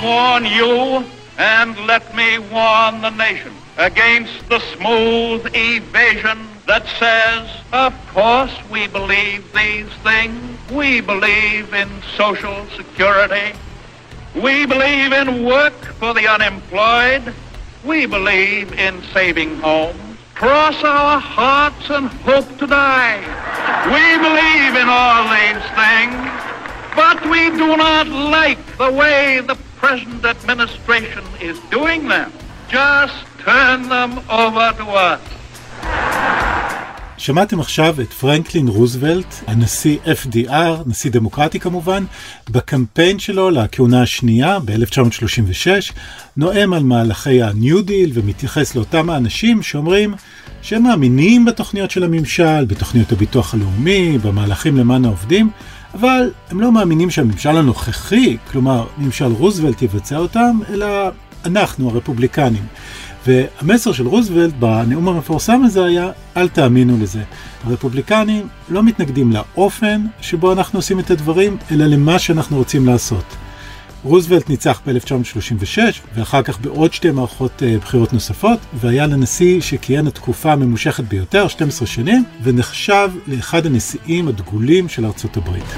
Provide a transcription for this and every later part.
me warn you, and let me warn the nation, against the smooth evasion that says, of course we believe these things. We believe in Social Security. We believe in work for the unemployed. We believe in saving homes. Cross our hearts and hope to die. We believe in all these things, but we do not like the way the present administration is doing them. Just turn them over to us. שמעתם עכשיו את פרנקלין רוזוולט, הנשיא FDR, נשיא דמוקרטי כמובן, בקמפיין שלו לכהונה השנייה ב-1936, נואם על מהלכי ה-New Deal ומתייחס לאותם האנשים שאומרים שהם מאמינים בתוכניות של הממשל, בתוכניות הביטוח הלאומי, במהלכים למען העובדים, אבל הם לא מאמינים שהממשל הנוכחי, כלומר ממשל רוזוולט יבצע אותם, אלא אנחנו הרפובליקנים. והמסר של רוזוולט בנאום המפורסם הזה היה, אל תאמינו לזה. הרפובליקנים לא מתנגדים לאופן שבו אנחנו עושים את הדברים, אלא למה שאנחנו רוצים לעשות. רוזוולט ניצח ב-1936, ואחר כך בעוד שתי מערכות בחירות נוספות, והיה לנשיא שכיהן התקופה הממושכת ביותר, 12 שנים, ונחשב לאחד הנשיאים הדגולים של ארצות הברית.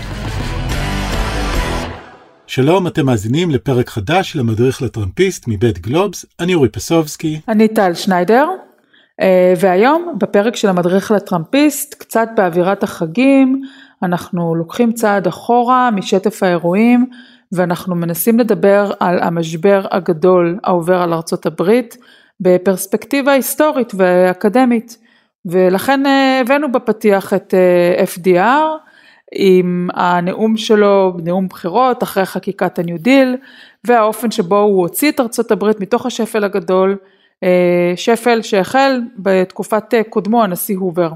שלום, אתם מאזינים לפרק חדש של המדריך לטרמפיסט מבית גלובס. אני אורי פסובסקי. אני טל שניידר. והיום בפרק של המדריך לטרמפיסט, קצת באווירת החגים, אנחנו לוקחים צעד אחורה משטף האירועים, ואנחנו מנסים לדבר על המשבר הגדול העובר על ארצות הברית, בפרספקטיבה היסטורית ואקדמית. ולכן הבאנו בפתיח את FDR, עם הנאום שלו, נאום בחירות, אחרי חקיקת הניו דיל, והאופן שבו הוא הוציא את ארצות הברית מתוך השפל הגדול, שפל שהחל בתקופת קודמו הנשיא הובר.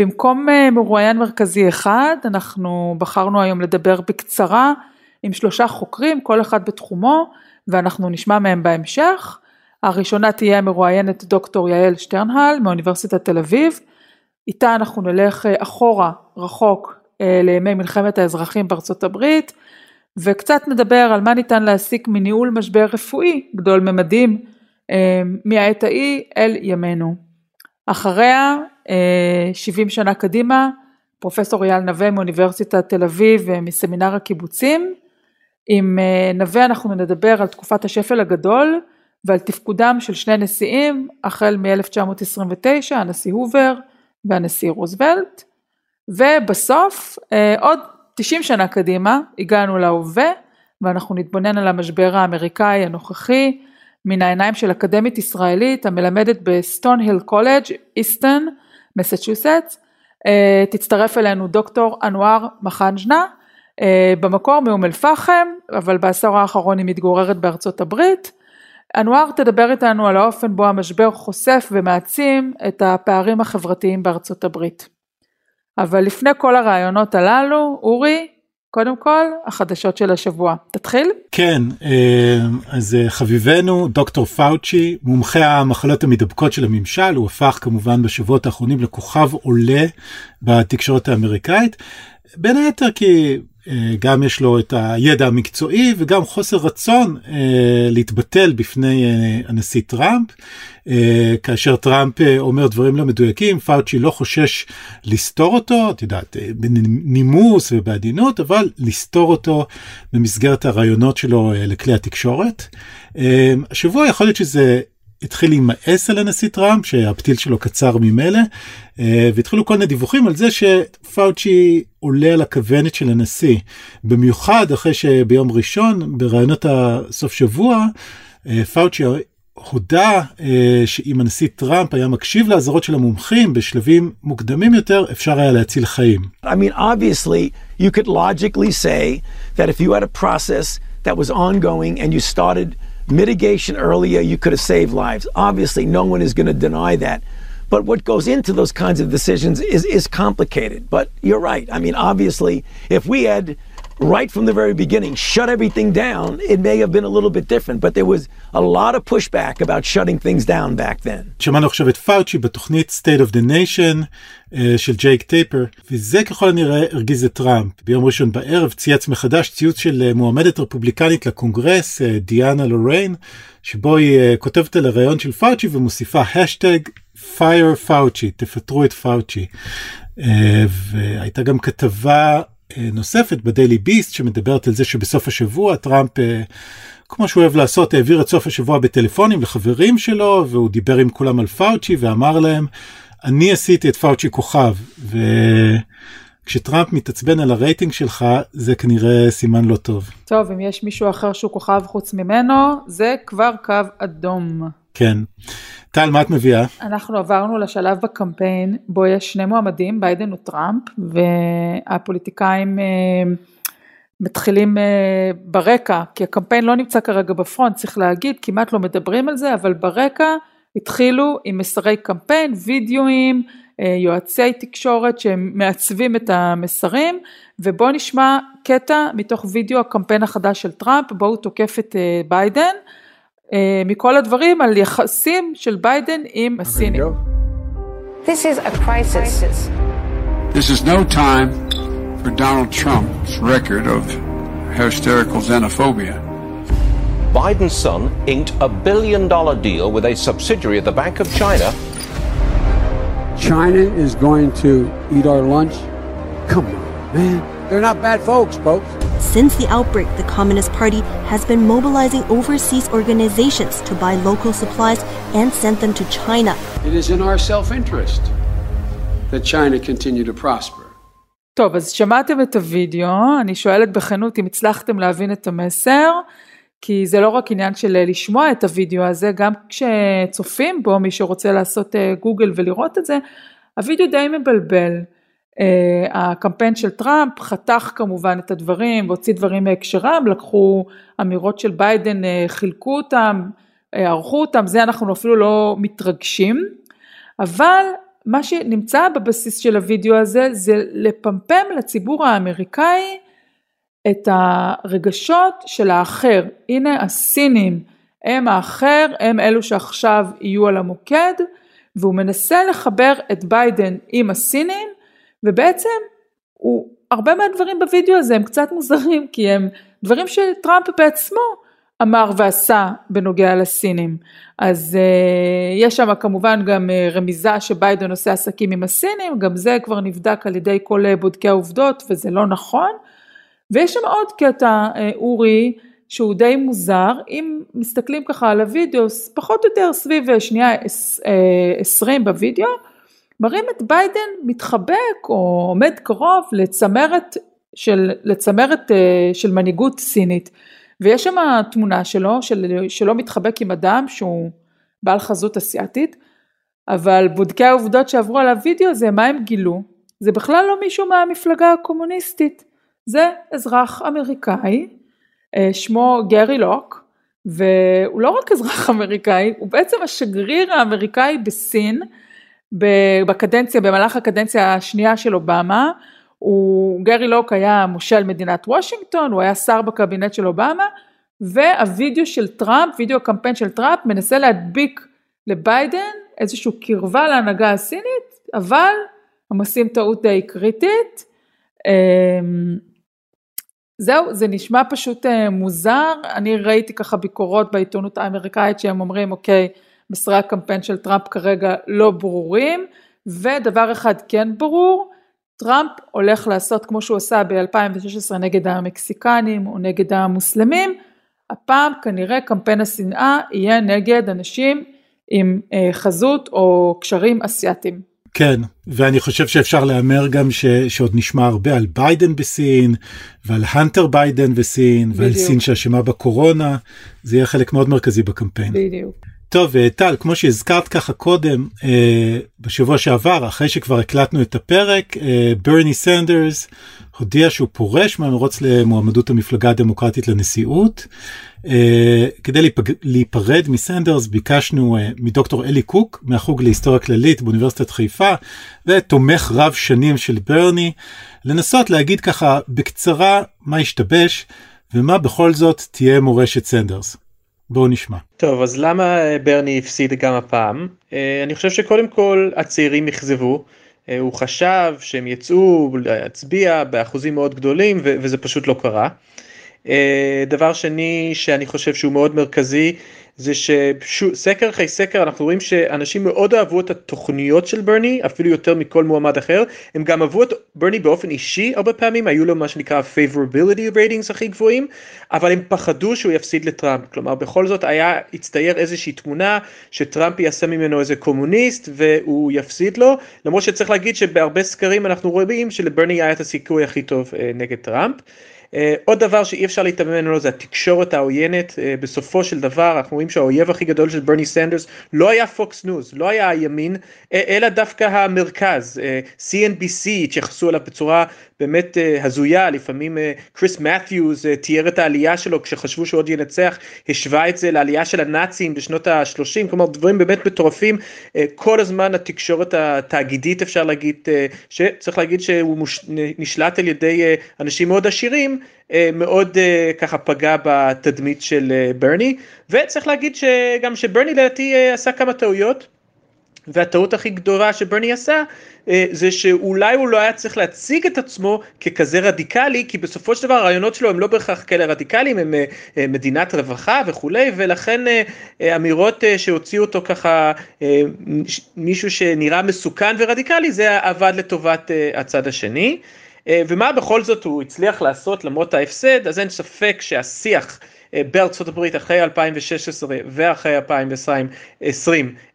במקום מרואיין מרכזי אחד, אנחנו בחרנו היום לדבר בקצרה עם שלושה חוקרים, כל אחד בתחומו, ואנחנו נשמע מהם בהמשך. הראשונה תהיה מרואיינת דוקטור יעל שטרנהל מאוניברסיטת תל אביב, איתה אנחנו נלך אחורה, רחוק, לימי מלחמת האזרחים בארצות הברית, וקצת נדבר על מה ניתן להסיק מניהול משבר רפואי גדול ממדים, מהעת ההיא אל ימינו. אחריה, 70 שנה קדימה, פרופסור אייל נווה מאוניברסיטת תל אביב ומסמינר הקיבוצים. עם נווה אנחנו נדבר על תקופת השפל הגדול, ועל תפקודם של שני נשיאים, החל מ-1929, הנשיא הובר, והנשיא רוזוולט, ובסוף, עוד 90 שנה קדימה, הגענו להווה, ואנחנו נתבונן על המשבר האמריקאי הנוכחי, מן העיניים של אקדמית ישראלית, המלמדת בסטון-היל קולג' איסטון, מסצ'וסטס. תצטרף אלינו דוקטור אנואר מחנג'נה, במקור מאום אל פחם, אבל בעשור האחרון היא מתגוררת בארצות הברית. אנואר תדבר איתנו על האופן בו המשבר חושף ומעצים את הפערים החברתיים בארצות הברית. אבל לפני כל הרעיונות הללו, אורי, קודם כל, החדשות של השבוע. תתחיל? כן, אז חביבנו, דוקטור פאוצ'י, מומחה המחלות המדבקות של הממשל, הוא הפך כמובן בשבועות האחרונים לכוכב עולה בתקשורת האמריקאית, בין היתר כי גם יש לו את הידע המקצועי וגם חוסר רצון להתבטל בפני הנשיא טראמפ. כאשר טראמפ אומר דברים לא מדויקים, פאוצ'י לא חושש לסתור אותו, את יודעת, בנימוס ובעדינות, אבל לסתור אותו במסגרת הרעיונות שלו לכלי התקשורת. השבוע יכול להיות שזה התחיל להימאס על הנשיא טראמפ, שהפתיל שלו קצר ממילא, והתחילו כל מיני דיווחים על זה שפאוצ'י עולה על הכוונת של הנשיא, במיוחד אחרי שביום ראשון, ברעיונות הסוף שבוע, פאוצ'י הודה שאם הנשיא טראמפ היה מקשיב לאזהרות של המומחים בשלבים מוקדמים יותר, אפשר היה להציל חיים. I mean, obviously, you could logically say that if you had a process that was ongoing and you started mitigation earlier, you could have saved lives. Obviously, no one is going to deny that. But what goes into those kinds of decisions is complicated. But you're right. I mean, obviously, if we had right from the very beginning, shut everything down, it may have been a little bit different, but there was a lot of pushback about shutting things down back then. שמענו עכשיו את פאוצ'י בתוכנית State of the Nation של ג'ייק טייפר, וזה ככל הנראה הרגיז את טראמפ. ביום ראשון בערב צייץ מחדש ציוץ של מועמדת רפובליקנית לקונגרס, דיאנה לורן, שבו היא כותבת על הרעיון של פאוצ'י ומוסיפה השטג fire Fauci, תפטרו את פאוצ'י. והייתה גם כתבה נוספת בדיילי ביסט שמדברת על זה שבסוף השבוע טראמפ, כמו שהוא אוהב לעשות, העביר את סוף השבוע בטלפונים לחברים שלו, והוא דיבר עם כולם על פאוצ'י ואמר להם, אני עשיתי את פאוצ'י כוכב. וכשטראמפ מתעצבן על הרייטינג שלך, זה כנראה סימן לא טוב. טוב, אם יש מישהו אחר שהוא כוכב חוץ ממנו, זה כבר קו אדום. כן. טל, מה את מביאה? אנחנו עברנו לשלב בקמפיין, בו יש שני מועמדים, ביידן וטראמפ, והפוליטיקאים מתחילים ברקע, כי הקמפיין לא נמצא כרגע בפרונט, צריך להגיד, כמעט לא מדברים על זה, אבל ברקע התחילו עם מסרי קמפיין, וידאוים, יועצי תקשורת שמעצבים את המסרים, ובו נשמע קטע מתוך וידאו הקמפיין החדש של טראמפ, בו הוא תוקף את ביידן, מכל הדברים על יחסים של ביידן עם הסינים. This is a crisis. This is no time for Donald Trump's record of hysterical xenophobia. Biden's son inked a $1 billion deal with a subsidiary of the Bank of China. China is going to eat our lunch. Come on, man. They're not bad folks, folks. Since the outbreak, the Communist Party has been mobilizing overseas organizations to buy local supplies and send them to China. It is in our self-interest that China continue to prosper. טוב, אז שמעתם את הוידאו, אני שואלת בכנות אם הצלחתם להבין את המסר, כי זה לא רק עניין של לשמוע את הוידאו הזה, גם כשצופים בו, מי שרוצה לעשות גוגל ולראות את זה, הוידאו די מבלבל. הקמפיין של טראמפ חתך כמובן את הדברים, הוציא דברים מהקשרם, לקחו אמירות של ביידן, חילקו אותם, ערכו אותם, זה אנחנו אפילו לא מתרגשים, אבל מה שנמצא בבסיס של הוידאו הזה, זה לפמפם לציבור האמריקאי את הרגשות של האחר, הנה הסינים, הם האחר, הם אלו שעכשיו יהיו על המוקד, והוא מנסה לחבר את ביידן עם הסינים, ובעצם הרבה מהדברים בווידאו הזה הם קצת מוזרים, כי הם דברים שטראמפ בעצמו אמר ועשה בנוגע לסינים. אז יש שם כמובן גם רמיזה שביידן עושה עסקים עם הסינים, גם זה כבר נבדק על ידי כל בודקי העובדות וזה לא נכון. ויש שם עוד קטע אורי שהוא די מוזר, אם מסתכלים ככה על הווידאו, פחות או יותר סביב שנייה 20 בווידאו, מראים את ביידן מתחבק או עומד קרוב לצמרת של מנהיגות סינית, ויש שם התמונה שלו, שלא מתחבק עם אדם שהוא בעל חזות אסיאתית, אבל בודקי העובדות שעברו על הוידאו הזה, מה הם גילו? זה בכלל לא מישהו מהמפלגה הקומוניסטית, זה אזרח אמריקאי, שמו גרי לוק, והוא לא רק אזרח אמריקאי, הוא בעצם השגריר האמריקאי בסין, בקדנציה, במהלך הקדנציה השנייה של אובמה, גרי לוק היה מושל מדינת וושינגטון, הוא היה שר בקבינט של אובמה, והווידאו של טראמפ, וידאו הקמפיין של טראמפ, מנסה להדביק לביידן איזושהי קרבה להנהגה הסינית, אבל הם עושים טעות די קריטית. זהו, זה נשמע פשוט מוזר, אני ראיתי ככה ביקורות בעיתונות האמריקאית שהם אומרים, אוקיי, מסרי הקמפיין של טראמפ כרגע לא ברורים, ודבר אחד כן ברור, טראמפ הולך לעשות כמו שהוא עשה ב-2016 נגד המקסיקנים או נגד המוסלמים, הפעם כנראה קמפיין השנאה יהיה נגד אנשים עם חזות או קשרים אסיאטיים. כן, ואני חושב שאפשר לאמר גם שעוד נשמע הרבה על ביידן בסין, ועל הנטר ביידן בסין, ועל סין שהשמה בקורונה, זה יהיה חלק מאוד מרכזי בקמפיין. בדיוק. טוב, טל, כמו שהזכרת ככה קודם, בשבוע שעבר, אחרי שכבר הקלטנו את הפרק, ברני סנדרס הודיע שהוא פורש מהמרוץ למועמדות המפלגה הדמוקרטית לנשיאות. כדי להיפרד מסנדרס, ביקשנו מדוקטור אלי קוק, מהחוג להיסטוריה כללית באוניברסיטת חיפה, ותומך רב שנים של ברני, לנסות להגיד ככה בקצרה מה השתבש, ומה בכל זאת תהיה מורשת סנדרס. בואו נשמע. טוב, אז למה ברני הפסיד גם הפעם? אני חושב שקודם כל הצעירים יחזבו, הוא חשב שהם יצאו להצביע באחוזים מאוד גדולים, וזה פשוט לא קרה. דבר שני שאני חושב שהוא מאוד מרכזי, זה שסקר אחרי סקר אנחנו רואים שאנשים מאוד אהבו את התוכניות של ברני, אפילו יותר מכל מועמד אחר, הם גם אהבו את ברני באופן אישי הרבה פעמים, היו לו מה שנקרא favorability ratings הכי גבוהים, אבל הם פחדו שהוא יפסיד לטראמפ, כלומר בכל זאת היה, הצטייר איזושהי תמונה שטראמפ יעשה ממנו איזה קומוניסט והוא יפסיד לו, למרות שצריך להגיד שבהרבה סקרים אנחנו רואים שלברני היה את הסיכוי הכי טוב נגד טראמפ, עוד דבר שאי אפשר להתאמן ממנו זה התקשורת העוינת, בסופו של דבר אנחנו רואים שהאויב הכי גדול של ברני סנדרס לא היה פוקס ניוז, לא היה הימין, אלא דווקא המרכז, CNBC התייחסו עליו בצורה באמת הזויה, לפעמים קריס מתיוס תיאר את העלייה שלו כשחשבו שעוד ינצח, השווה את זה לעלייה של הנאצים בשנות ה-30, כלומר דברים באמת מטורפים, כל הזמן התקשורת התאגידית אפשר להגיד, שצריך להגיד שהוא נשלט על ידי אנשים מאוד עשירים, מאוד ככה פגע בתדמית של ברני, וצריך להגיד שגם שברני לדעתי עשה כמה טעויות, והטעות הכי גדולה שברני עשה, זה שאולי הוא לא היה צריך להציג את עצמו ככזה רדיקלי, כי בסופו של דבר הרעיונות שלו הם לא בהכרח כאלה רדיקליים, הם מדינת רווחה וכולי, ולכן אמירות שהוציאו אותו ככה, מישהו שנראה מסוכן ורדיקלי, זה עבד לטובת הצד השני, ומה בכל זאת הוא הצליח לעשות למרות ההפסד, אז אין ספק שהשיח בארצות הברית אחרי 2016 ואחרי 2020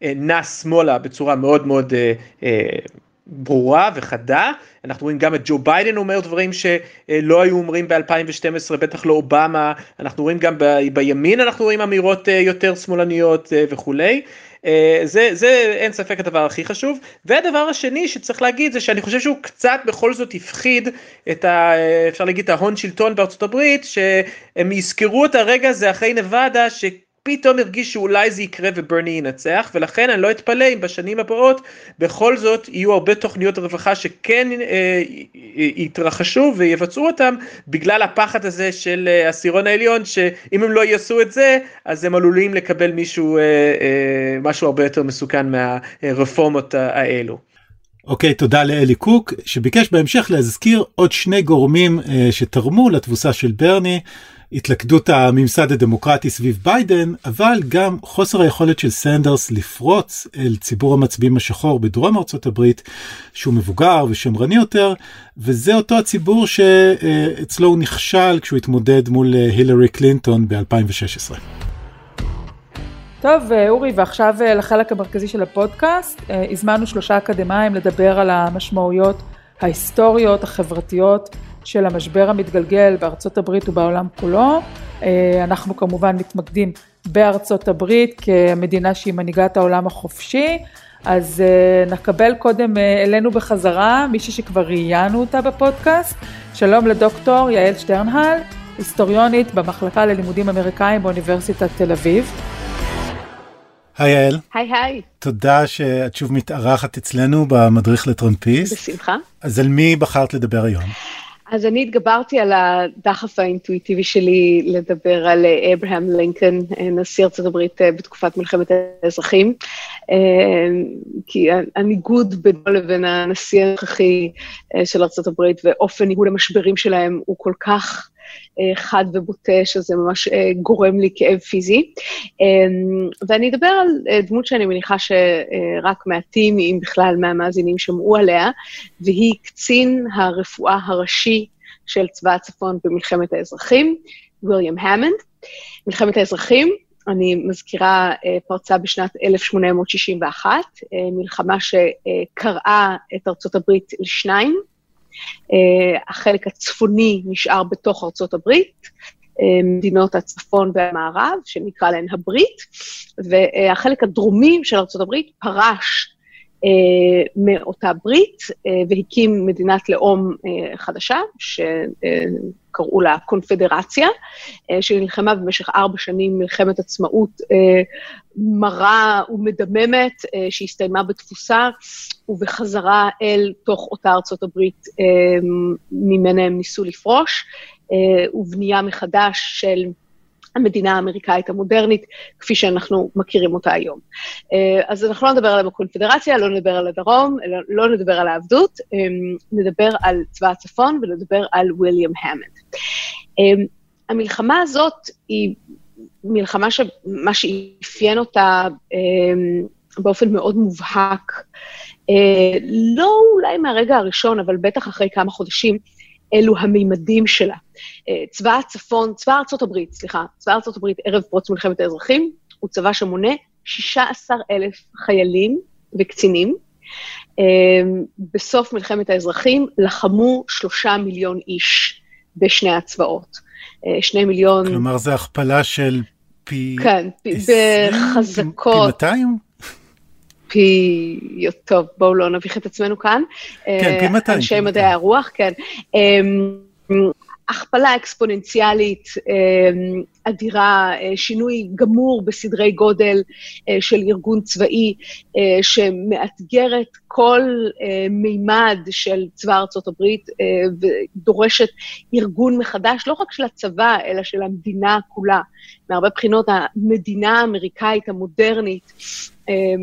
נע שמאלה בצורה מאוד מאוד ברורה וחדה, אנחנו רואים גם את ג'ו ביידן אומר דברים שלא היו אומרים ב-2012, בטח לא אובמה, אנחנו רואים גם בימין, אנחנו רואים אמירות יותר שמאלניות וכולי, זה אין ספק הדבר הכי חשוב, והדבר השני שצריך להגיד זה שאני חושב שהוא קצת בכל זאת הפחיד את אפשר להגיד את ההון שלטון בארצות הברית, שהם יזכרו את הרגע הזה אחרי נבדה שפתאום הרגיש שאולי זה יקרה וברני ינצח, ולכן אני לא אתפלא אם בשנים הבאות בכל זאת יהיו הרבה תוכניות רווחה שכן יתרחשו ויבצעו אותם בגלל הפחד הזה של הסירון העליון, שאם הם לא יעשו את זה אז הם עלולים לקבל משהו הרבה יותר מסוכן מהרפורמות האלו. אוקיי, תודה לאלי קוק שביקש בהמשך להזכיר עוד שני גורמים שתרמו לתבוסה של ברני, התלכדות הממסד הדמוקרטי סביב ביידן, אבל גם חוסר היכולת של סנדרס לפרוץ אל ציבור המצביעים השחור בדרום ארצות הברית, שהוא מבוגר ושמרני יותר, וזה אותו הציבור שאצלו הוא נכשל כשהוא התמודד מול הילרי קלינטון ב-2016. טוב, אורי, ועכשיו לחלק המרכזי של הפודקאסט, הזמנו שלושה אקדמיים לדבר על המשמעויות ההיסטוריות, החברתיות, של המשבר המתגלגל בארצות הברית ובעולם כולו. אנחנו כמובן מתמקדים בארצות הברית כמדינה שהיא מנהיגת העולם החופשי, אז נקבל קודם אלינו בחזרה מישהי שכבר ראיינו אותה בפודקאסט. שלום לדוקטור יעל שטרנהל, היסטוריונית במחלקה ללימודים אמריקאים באוניברסיטת תל אביב. היי יעל. היי היי. תודה שאת שוב מתארחת אצלנו במדריך לטרמפיסט. בשמחה. אז על מי בחרת לדבר היום? אז אני התגברתי על הדחף האינטואיטיבי שלי לדבר על אברהם לינקן, נשיא ארצות הברית בתקופת מלחמת האזרחים, כי הניגוד בינו לבין הנשיא הנוכחי של ארצות הברית ואופן ניהול המשברים שלהם הוא כל כך חד ובוטה, שזה ממש גורם לי כאב פיזי. ואני אדבר על דמות שאני מניחה שרק מעטים, אם בכלל מהמאזינים שמעו עליה, והיא קצין הרפואה הראשי של צבא הצפון במלחמת האזרחים, ויליאם המנד. מלחמת האזרחים, אני מזכירה, פרצה בשנת 1861, מלחמה שקרעה את ארצות הברית לשניים, החלק הצפוני נשאר בתוך ארצות הברית, מדינות הצפון והמערב, שנקרא להן הברית, והחלק הדרומי של ארצות הברית פרש מאותה ברית, והקים מדינת לאום חדשה, שקראו לה קונפדרציה, שנלחמה במשך 4 שנים מלחמת עצמאות מרה ומדממת, שהסתיימה בתפוסה, ובחזרה אל תוך אותה ארצות הברית ממנה הם ניסו לפרוש, ובנייה מחדש של המדינה האמריקאית המודרנית, כפי שאנחנו מכירים אותה היום. אז אנחנו לא נדבר על הקונפדרציה, לא נדבר על הדרום, לא נדבר על העבדות, נדבר על צבא הצפון ונדבר על וויליאם המנד. המלחמה הזאת היא מלחמה שמה שאפיין אותה באופן מאוד מובהק, לא אולי מהרגע הראשון, אבל בטח אחרי כמה חודשים, אלו המימדים שלה. צבא הצפון, צבא ארצות הברית, ערב פרוץ מלחמת האזרחים, הוא צבא שמונה 16,000 חיילים וקצינים. בסוף מלחמת האזרחים לחמו 3 מיליון איש בשני הצבאות. 2 מיליון... כלומר, זה הכפלה של פי... כן, בחזקות... פי 200? טוב, בואו לא נביך את עצמנו כאן. כן, פי 200. אנשי מדעי הרוח, כן. הכפלה אקספוננציאלית, אדירה, שינוי גמור בסדרי גודל של ארגון צבאי, שמאתגרת כל מימד של צבא ארצות הברית, ודורשת ארגון מחדש, לא רק של הצבא, אלא של המדינה כולה. מהרבה בחינות, המדינה האמריקאית המודרנית,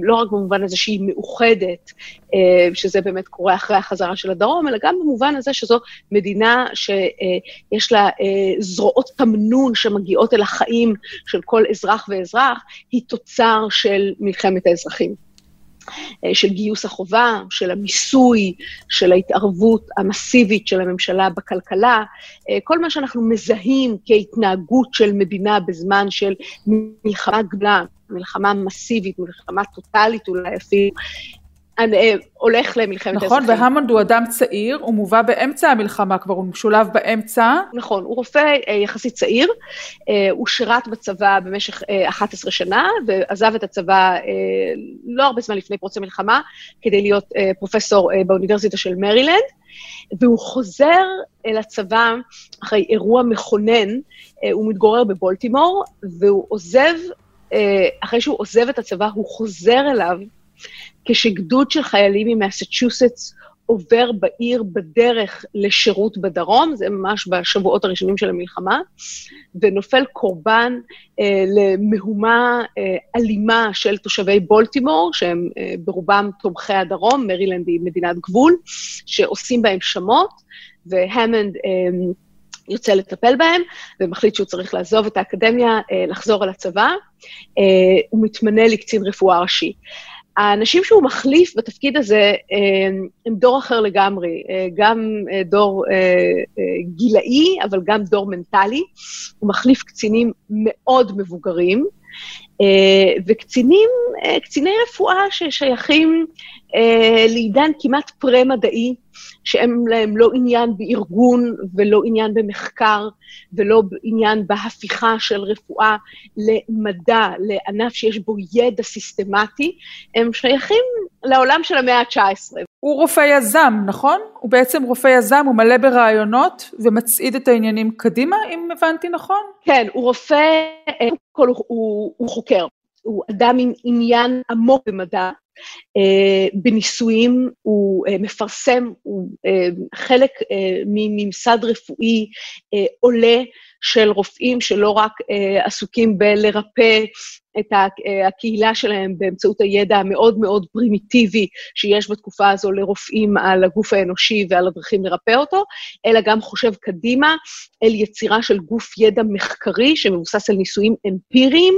לא רק במובן הזה שהיא מאוחדת, שזה באמת קורה אחרי החזרה של הדרום, אלא גם במובן הזה שזו מדינה שיש לה זרועות תמנון שמגיעות אל החיים של כל אזרח ואזרח, היא תוצר של מלחמת האזרחים, של גיוס החובה, של המיסוי, של ההתערבות המסיבית של הממשלה בכלכלה, כל מה שאנחנו מזהים כהתנהגות של מדינה בזמן של מלחמה גדולה, מלחמה מסיבית, מלחמה טוטלית אולי אפילו, הולך למלחמת האזרחים. נכון, והמונד הוא אדם צעיר, הוא מובא באמצע המלחמה כבר, הוא משולב באמצע. נכון, הוא רופא יחסית צעיר, הוא שירת בצבא במשך 11 שנה, ועזב את הצבא לא הרבה זמן לפני פרוץ המלחמה, כדי להיות פרופסור באוניברסיטה של מרילנד, והוא חוזר אל הצבא אחרי אירוע מכונן, הוא מתגורר בבולטימור, והוא עוזב, אחרי שהוא עוזב את הצבא, הוא חוזר אליו, כשגדוד של חיילים ממסצ'וסטס עובר בעיר בדרך לשירות בדרום, זה ממש בשבועות הראשונים של המלחמה, ונופל קורבן למהומה אלימה של תושבי בולטימור, שהם ברובם תומכי הדרום, מרילנד היא מדינת גבול, שעושים בהם שמות, והמנד יוצא לטפל בהם, ומחליט שהוא צריך לעזוב את האקדמיה, לחזור על הצבא, הוא מתמנה לקצין רפואה ראשי. האנשים שהוא מחליף בתפקיד הזה הם דור אחר לגמרי, גם דור גילאי, אבל גם דור מנטלי. הוא מחליף קצינים מאוד מבוגרים, וקציני רפואה ששייכים לעידן כמעט פרה-מדעי, שהם להם לא עניין בארגון ולא עניין במחקר ולא עניין בהפיכה של רפואה למדע, לענף שיש בו ידע סיסטמטי, הם שייכים לעולם של המאה ה-19. הוא רופא יזם, נכון? הוא בעצם רופא יזם, הוא מלא ברעיונות ומצעיד את העניינים קדימה, אם הבנתי נכון? כן, הוא רופא, הוא חוקר, הוא אדם עם עניין עמוק במדע, בניסויים, הוא מפרסם, הוא חלק מממסד רפואי עולה של רופאים שלא רק עסוקים בלרפא את הקהילה שלהם באמצעות הידע המאוד מאוד פרימיטיבי שיש בתקופה הזו לרופאים על הגוף האנושי ועל הדרכים לרפא אותו, אלא גם חושב קדימה אל יצירה של גוף ידע מחקרי שמבוסס על ניסויים אמפיריים,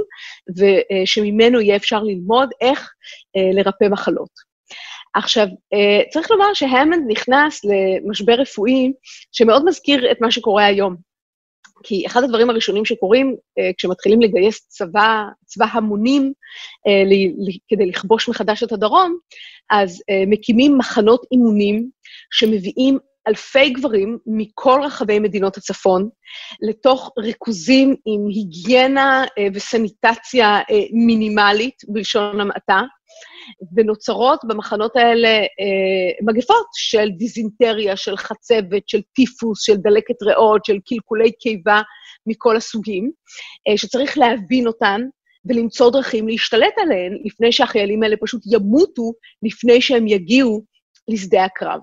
ושממנו יהיה אפשר ללמוד איך לרפא מחלות. עכשיו, צריך לומר שהמנד נכנס למשבר רפואי שמאוד מזכיר את מה שקורה היום. כי אחד הדברים הראשונים שקורים, כשמתחילים לגייס צבא המונים, כדי לכבוש מחדש את הדרום, אז מקימים מחנות אימונים שמביאים אלפי גברים מכל רחבי מדינות הצפון, לתוך ריכוזים עם היגיינה וסניטציה מינימלית, בלשון המעטה, ונוצרות במחנות האלה מגפות של דיזינטריה, של חצבת, של טיפוס, של דלקת ריאות, של קלקולי קיבה מכל הסוגים, שצריך להבין אותן, ולמצוא דרכים להשתלט עליהן, לפני שהחיילים האלה פשוט ימותו, לפני שהם יגיעו לשדה הקרב.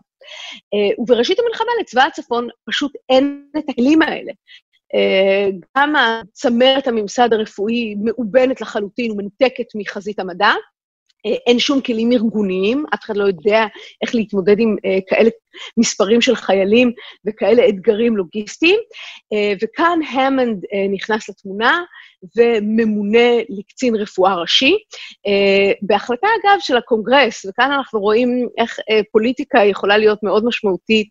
ובראשית המלחמה לצבא הצפון פשוט אין את הכלים האלה. גם הצמרת הממסד הרפואי מאובנת לחלוטין ומנותקת מחזית המדע, אין שום כלים ארגוניים, אף אחד לא יודע איך להתמודד עם כאלה מספרים של חיילים וכאלה אתגרים לוגיסטיים, וכאן המנד נכנס לתמונה וממונה לקצין רפואה ראשי, בהחלטה אגב של הקונגרס, וכאן אנחנו רואים איך פוליטיקה יכולה להיות מאוד משמעותית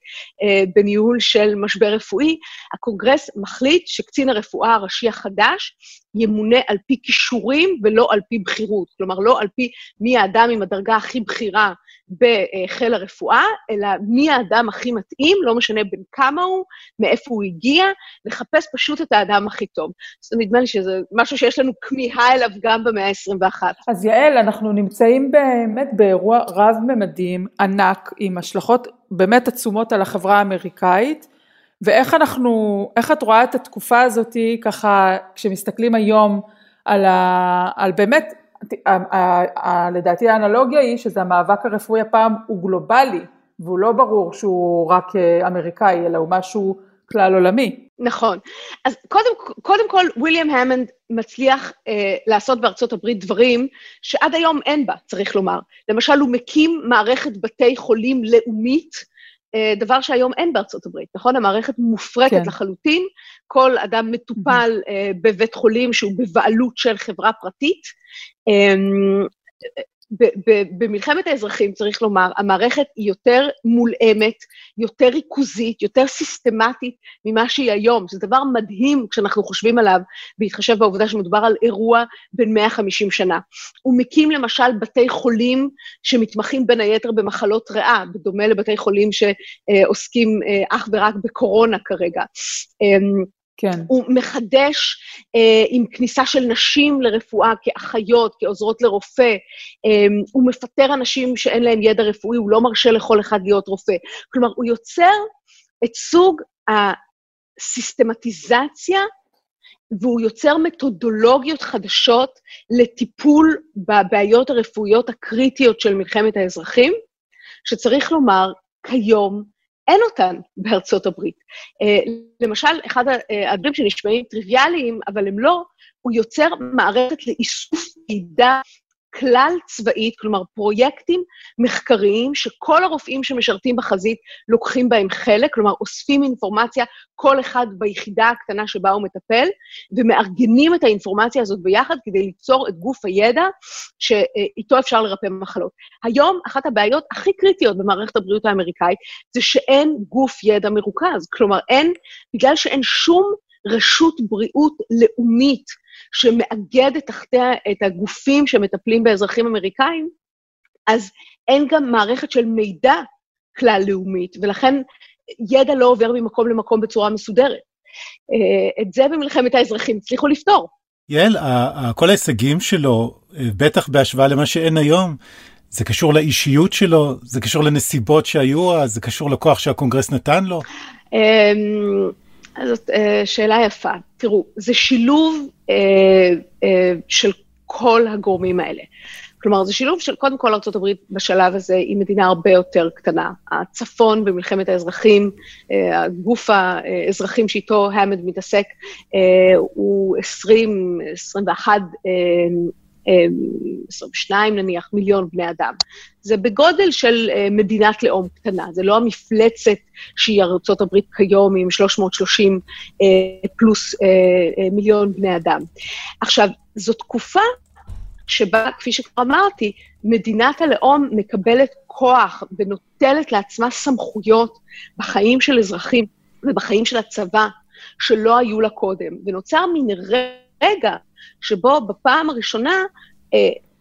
בניהול של משבר רפואי, הקונגרס מחליט שקצין הרפואה הראשי החדש ימונה על פי כישורים ולא על פי בחירות, כלומר לא על פי מי האדם עם הדרגה הכי בכירה בחיל הרפואה, אלא מי האדם הכי מתאים, לא משנה בין כמה הוא, מאיפה הוא הגיע, לחפש פשוט את האדם הכי טוב. זאת נדמה לי שזה משהו שיש לנו כמיהה אליו גם במאה ה-21. אז יעל, אנחנו נמצאים באמת באירוע רב-ממדים ענק, עם השלכות באמת עצומות על החברה האמריקאית, ואיך אנחנו, איך את רואה את התקופה הזאת, ככה כשמסתכלים היום על, על באמת, לדעתי האנלוגיה היא שזה המאבק הרפואי הפעם הוא גלובלי, והוא לא ברור שהוא רק אמריקאי, אלא הוא משהו כלל עולמי. נכון. אז קודם כל, וויליאם המנד מצליח לעשות בארצות הברית דברים שעד היום אין בה, צריך לומר. למשל, הוא מקים מערכת בתי חולים לאומית, דבר שהיום אין בארצות הברית, נכון? המערכת מופרטת לחלוטין, כל אדם מטופל בבית חולים שהוא בבעלות של חברה פרטית, במלחמת האזרחים, צריך לומר, המערכת היא יותר מולאמת, יותר ריכוזית, יותר סיסטמטית ממה שהיא היום. זה דבר מדהים כשאנחנו חושבים עליו, בהתחשב בעובדה שמדובר על אירוע בין 150 שנה. הוא מקים למשל בתי חולים שמתמחים בין היתר במחלות ריאה, בדומה לבתי חולים שעוסקים אך ורק בקורונה כרגע. כן. הוא מחדש עם כניסה של נשים לרפואה, כאחיות, כעוזרות לרופא, הוא מפטר אנשים שאין להם ידע רפואי, הוא לא מרשה לכל אחד להיות רופא. כלומר, הוא יוצר את סוג הסיסטמטיזציה, והוא יוצר מתודולוגיות חדשות לטיפול בבעיות הרפואיות הקריטיות של מלחמת האזרחים, שצריך לומר, כיום, אין אותן בארצות הברית. למשל, אחד הדברים שנשמעים טריוויאליים, אבל הם לא, הוא יוצר מערכת לאיסוף מידע כלל צבאית, כלומר פרויקטים מחקריים שכל הרופאים שמשרתים בחזית לוקחים בהם חלק, כלומר אוספים אינפורמציה כל אחד ביחידה הקטנה שבה הוא מטפל, ומארגנים את האינפורמציה הזאת ביחד כדי ליצור את גוף הידע שאיתו אפשר לרפא מחלות. היום אחת הבעיות הכי קריטיות במערכת הבריאות האמריקאית זה שאין גוף ידע מרוכז, כלומר בגלל שאין שום רשות בריאות לאומית שמאגדת תחתיה את הגופים שמטפלים באזרחים אמריקאים, אז אין גם מערכת של מידע כלל לאומית, ולכן ידע לא עובר ממקום למקום בצורה מסודרת. את זה במלחמת האזרחים הצליחו לפתור. יעל, כל ההישגים שלו, בטח בהשוואה למה שאין היום, זה קשור לאישיות שלו, זה קשור לנסיבות שהיו, זה קשור לכוח שהקונגרס נתן לו? זאת שאלה יפה. תראו, זה שילוב של כל הגורמים האלה. כלומר, זה שילוב של, קודם כל, ארצות הברית בשלב הזה היא מדינה הרבה יותר קטנה. הצפון במלחמת האזרחים, הגוף האזרחים שאיתו המד מתעסק, הוא 20, 21, 22 נניח, מיליון בני אדם. זה בגודל של מדינת לאום קטנה, זה לא המפלצת שהיא ארצות הברית כיום עם 330 פלוס מיליון בני אדם. עכשיו, זו תקופה שבה, כפי שאמרתי, מדינת הלאום מקבלת כוח ונוטלת לעצמה סמכויות בחיים של אזרחים ובחיים של הצבא שלא היו לה קודם, ונוצר מין רגע שבו בפעם הראשונה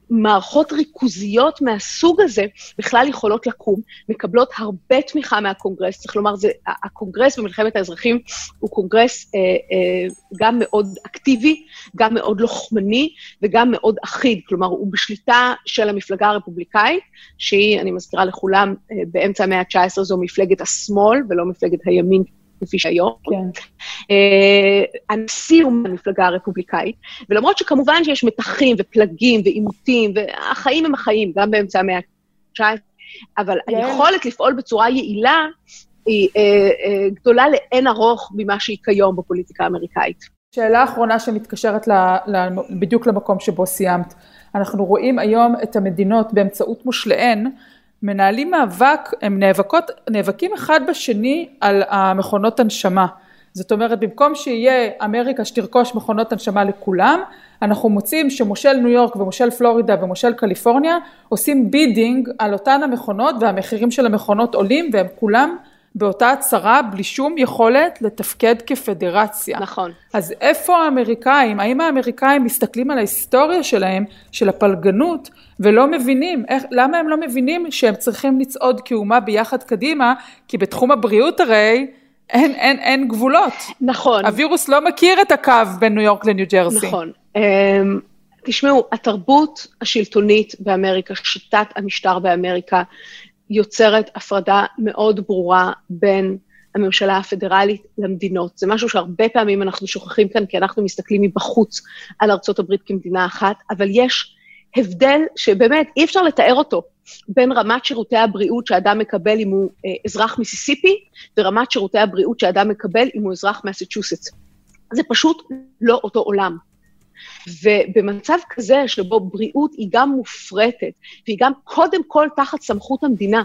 מערכות ריכוזיות מהסוג הזה בכלל יכולות לקום, מקבלות הרבה תמיכה מהקונגרס, צריך לומר, הקונגרס במלחמת האזרחים הוא קונגרס גם מאוד אקטיבי, גם מאוד לוחמני וגם מאוד אחיד, כלומר הוא בשליטה של המפלגה הרפובליקאית, שהיא, אני מזכירה לכולם, באמצע המאה ה-19 זו מפלגת השמאל ולא מפלגת הימין, כפי שהיום, הנשיא הוא מהמפלגה הרפובליקאית, ולמרות שכמובן שיש מתחים ופלגים ועימותים, והחיים הם החיים, גם באמצע המאה ה-19, אבל היכולת לפעול בצורה יעילה היא גדולה לאין ארוך ממה שהיא כיום בפוליטיקה האמריקאית. שאלה האחרונה שמתקשרת בדיוק למקום שבו סיימת, אנחנו רואים היום את המדינות באמצעות מושלען, מנהלים מאבק, הם נאבקים אחד בשני על המכונות הנשמה. זאת אומרת, במקום שיהיה אמריקה שתרכוש מכונות הנשמה לכולם, אנחנו מוצאים שמושל ניו יורק ומושל פלורידה ומושל קליפורניה עושים בידינג על אותן המכונות, והמחירים של המכונות עולים, והם כולם באותה הצרה בלי שום יכולת לתפקד כפדרציה. נכון. אז איפה האמריקאים, האם האמריקאים מסתכלים על ההיסטוריה שלהם, של הפלגנות, ולא מבינים, למה הם לא מבינים שהם צריכים לצעוד כאומה ביחד קדימה, כי בתחום הבריאות הרי אין גבולות. נכון. הווירוס לא מכיר את הקו בין ניו יורק לניו ג'רסי. נכון. תשמעו, התרבות השלטונית באמריקה, שיטת המשטר באמריקה, יוצרת הפרדה מאוד ברורה בין הממשלה הפדרלית למדינות. זה משהו שהרבה פעמים אנחנו שוכחים כאן, כי אנחנו מסתכלים מבחוץ על ארצות הברית כמדינה אחת, אבל יש הבדל שבאמת אי אפשר לתאר אותו, בין רמת שירותי הבריאות שאדם מקבל אם הוא אזרח מיסיסיפי, ורמת שירותי הבריאות שאדם מקבל אם הוא אזרח מסצ'וסטס. זה פשוט לא אותו עולם. ובמצב כזה שבו בריאות היא גם מופרטת, והיא גם קודם כל תחת סמכות המדינה.